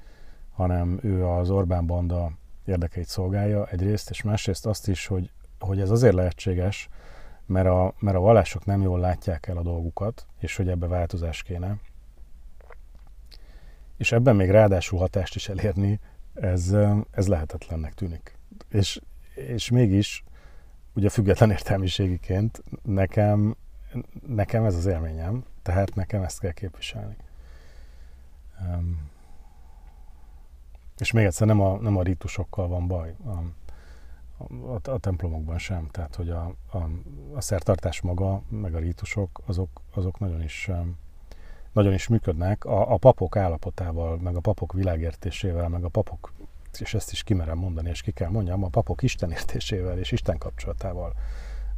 hanem ő az Orbán banda érdekeit szolgálja egyrészt, és másrészt azt is, hogy, hogy ez azért lehetséges, mert a, mert a vallások nem jól látják el a dolgukat, és hogy ebbe változás kéne. És ebben még ráadásul hatást is elérni, ez, ez lehetetlennek tűnik. És, és mégis, ugye független értelmiségiként nekem, nekem ez az élményem, tehát nekem ezt kell képviselni. Um, és még egyszer nem a, nem a rítusokkal van baj, a, a, a templomokban sem, tehát hogy a, a, a szertartás maga, meg a rítusok, azok, azok nagyon is... nagyon is működnek, a, a papok állapotával, meg a papok világértésével, meg a papok, és ezt is kimerem mondani, és ki kell mondjam, a papok istenértésével és Isten kapcsolatával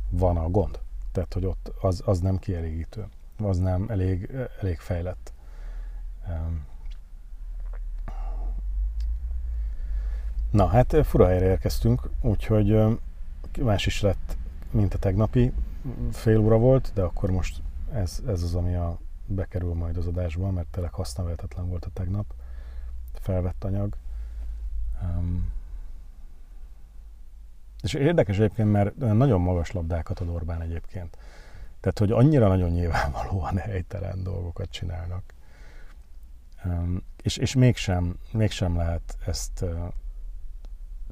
van a gond. Tehát, hogy ott az, az nem kielégítő, az nem elég, elég fejlett. Na, hát fura helyre érkeztünk, úgyhogy más is lett, mint a tegnapi, fél óra volt, de akkor most ez, ez az, ami a bekerül majd az adásban, mert tényleg hasznavehetetlen volt a tegnap felvett anyag. Um, és érdekes egyébként, mert nagyon magas labdákat ad Orbán egyébként. Tehát, hogy annyira nagyon nyilvánvalóan helytelen dolgokat csinálnak. Um, és és mégsem, mégsem lehet ezt... Uh,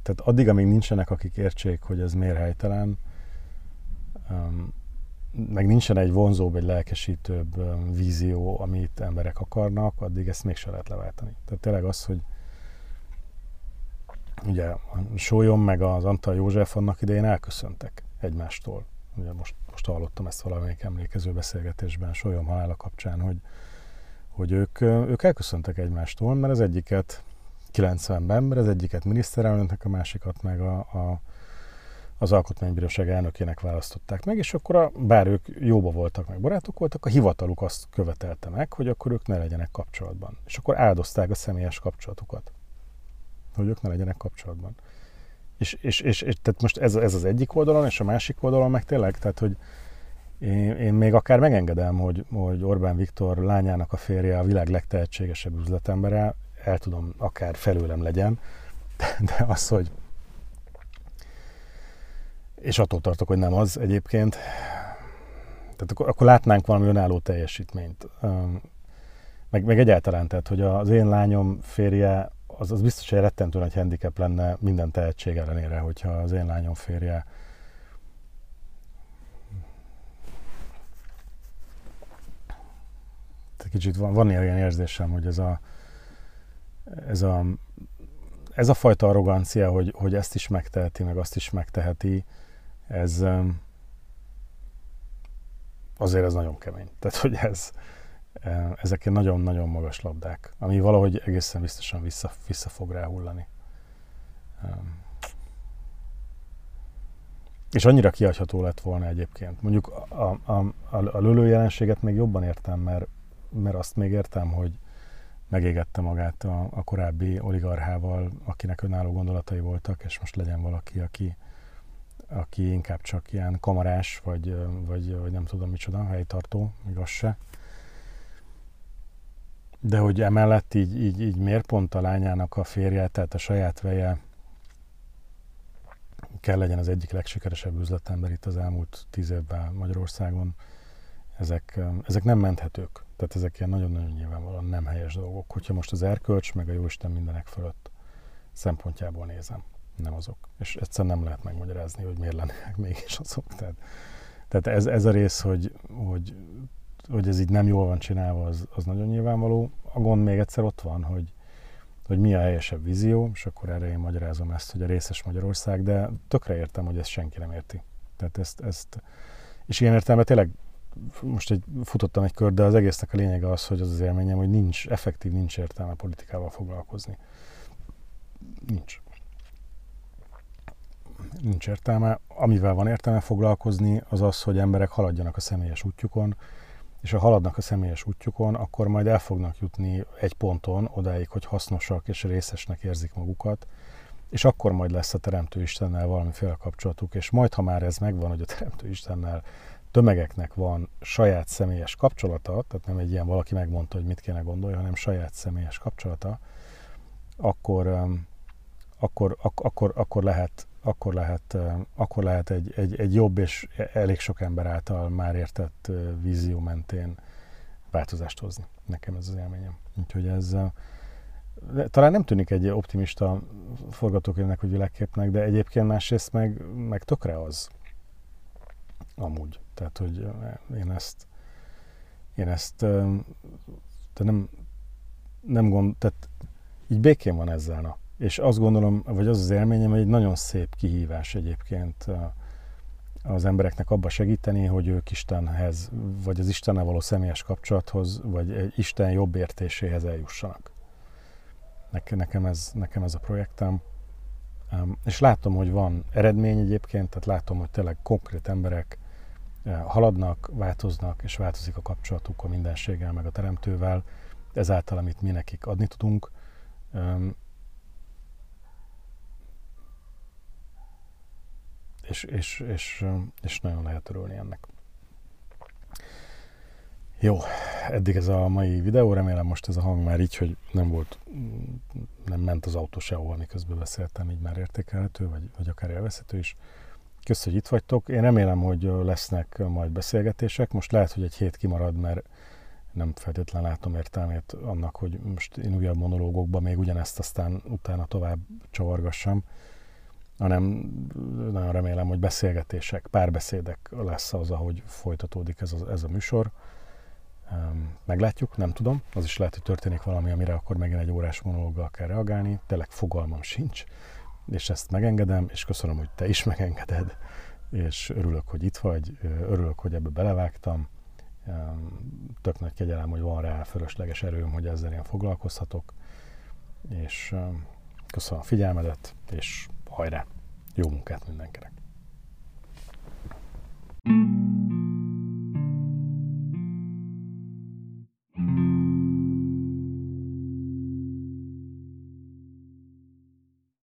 tehát addig, amíg nincsenek, akik értsék, hogy ez miért helytelen, um, meg nincsen egy vonzóbb, egy lelkesítőbb vízió, amit emberek akarnak, addig ezt mégsem lehet leváltani. Tehát tényleg az, hogy ugye a Sólyom meg az Antal József annak idején elköszöntek egymástól. Ugye most, most hallottam ezt valamelyik emlékező beszélgetésben Sólyom halála kapcsán, hogy, hogy ők, ők elköszöntek egymástól, mert az egyiket kilencvenben, mert az egyiket miniszterelnöknek, a másikat meg a, a az Alkotmánybíróság elnökének választották meg, és akkor a, bár ők jóba voltak, meg barátok voltak, a hivataluk azt követelte meg, hogy akkor ők ne legyenek kapcsolatban. És akkor áldozták a személyes kapcsolatukat, hogy ők ne legyenek kapcsolatban. És, és, és, és tehát most ez, ez az egyik oldalon, és a másik oldalon meg tényleg, tehát hogy én, én még akár megengedem, hogy, hogy Orbán Viktor lányának a férje a világ legtehetségesebb üzletembere, el tudom, akár felőlem legyen, de, de az, hogy és attól tartok, hogy nem az egyébként. Tehát akkor, akkor látnánk valami önálló teljesítményt. Meg, meg egyáltalán, tehát, hogy az én lányom férje, az, az biztos, hogy rettentő nagy handicap lenne minden tehetség ellenére, hogyha az én lányom férje... Kicsit van, van ilyen érzésem, hogy ez a... Ez a ez a fajta arrogancia, hogy, hogy ezt is megteheti, meg azt is megteheti, ez azért ez nagyon kemény. Tehát, hogy ez, ezek nagyon-nagyon magas labdák, ami valahogy egészen biztosan vissza, vissza fog rá hullani. És annyira kihagyható lett volna egyébként. Mondjuk a, a, a, a lölő jelenséget még jobban értem, mert, mert azt még értem, hogy megégette magát a, a korábbi oligarchával, akinek önálló gondolatai voltak, és most legyen valaki, aki, aki inkább csak ilyen kamarás, vagy, vagy, vagy nem tudom micsoda, helytartó, még az se. De hogy emellett így, így, így miért pont a lányának a férje, tehát a saját veje kell legyen az egyik legsikeresebb üzletember itt az elmúlt tíz évben Magyarországon, ezek, ezek nem menthetők. Tehát ezek ilyen nagyon-nagyon nyilvánvalóan nem helyes dolgok. Hogyha most az erkölcs, meg a jóisten mindenek fölött szempontjából nézem, nem azok. És egyszerűen nem lehet megmagyarázni, hogy miért lennének mégis azok. Tehát, tehát ez, ez a rész, hogy, hogy, hogy ez így nem jól van csinálva, az, az nagyon nyilvánvaló. A gond még egyszer ott van, hogy, hogy mi a helyesebb vízió, és akkor erre én magyarázom ezt, hogy a részes Magyarország, de tökre értem, hogy ezt senki nem érti. Tehát ezt, ezt és ilyen értelemben tényleg most egy, futottam egy kör, de az egésznek a lényege az, hogy az az élményem, hogy nincs, effektív nincs értelme a politikával foglalkozni. Nincs. Nincs értelme. Amivel van értelme foglalkozni, az az, hogy emberek haladjanak a személyes útjukon, és ha haladnak a személyes útjukon, akkor majd el fognak jutni egy ponton odáig, hogy hasznosak és részesnek érzik magukat, és akkor majd lesz a Teremtő Istennel valamiféle kapcsolatuk, és majd, ha már ez megvan, hogy a Teremtő Istennel tömegeknek van saját személyes kapcsolata, tehát nem egy ilyen valaki megmondta, hogy mit kéne gondolja, hanem saját személyes kapcsolata, akkor, akkor, akkor, akkor lehet, akkor lehet, akkor lehet egy, egy, egy jobb és elég sok ember által már értett vízió mentén változást hozni. Nekem ez az élményem. Úgyhogy ez talán nem tűnik egy optimista forgatókönyvnek vagy világképnek, de egyébként másrészt meg, meg tökre az. Amúgy. Tehát, hogy én ezt, én ezt te nem, nem gond, tehát így békén van ezzel, na. És azt gondolom, vagy az az élményem, hogy egy nagyon szép kihívás egyébként az embereknek abba segíteni, hogy ők Istenhez, vagy az Istennel való személyes kapcsolathoz, vagy Isten jobb értéséhez eljussanak. Nekem ez, nekem ez a projektem. És látom, hogy van eredmény egyébként, tehát látom, hogy tényleg konkrét emberek haladnak, változnak, és változik a kapcsolatuk a mindenséggel, meg a Teremtővel, ezáltal, amit mi nekik adni tudunk. És, és, és, és nagyon lehet örülni ennek. Jó, eddig ez a mai videó, remélem most ez a hang már így, hogy nem volt, nem ment az autó sehol, miközben beszéltem, így már értékelhető, vagy, vagy akár élvezhető is. Kösz, hogy itt vagytok. Én remélem, hogy lesznek majd beszélgetések. Most lehet, hogy egy hét kimarad, mert nem feltétlenül látom értelmét annak, hogy most én újabb monológokban még ugyanezt aztán utána tovább csavargassam, hanem nagyon remélem, hogy beszélgetések, párbeszédek lesz az, ahogy folytatódik ez a, ez a műsor. Meglátjuk, nem tudom. Az is lehet, hogy történik valami, amire akkor megint egy órás monológgal kell reagálni. Tényleg fogalmam sincs, és ezt megengedem, és köszönöm, hogy te is megengeded, és örülök, hogy itt vagy, örülök, hogy ebbe belevágtam. Tök nagy kegyelem, hogy van rá fölösleges erőm, hogy ezzel én foglalkozhatok, és köszönöm a figyelmedet, és hajrá! Jó munkát mindenkinek!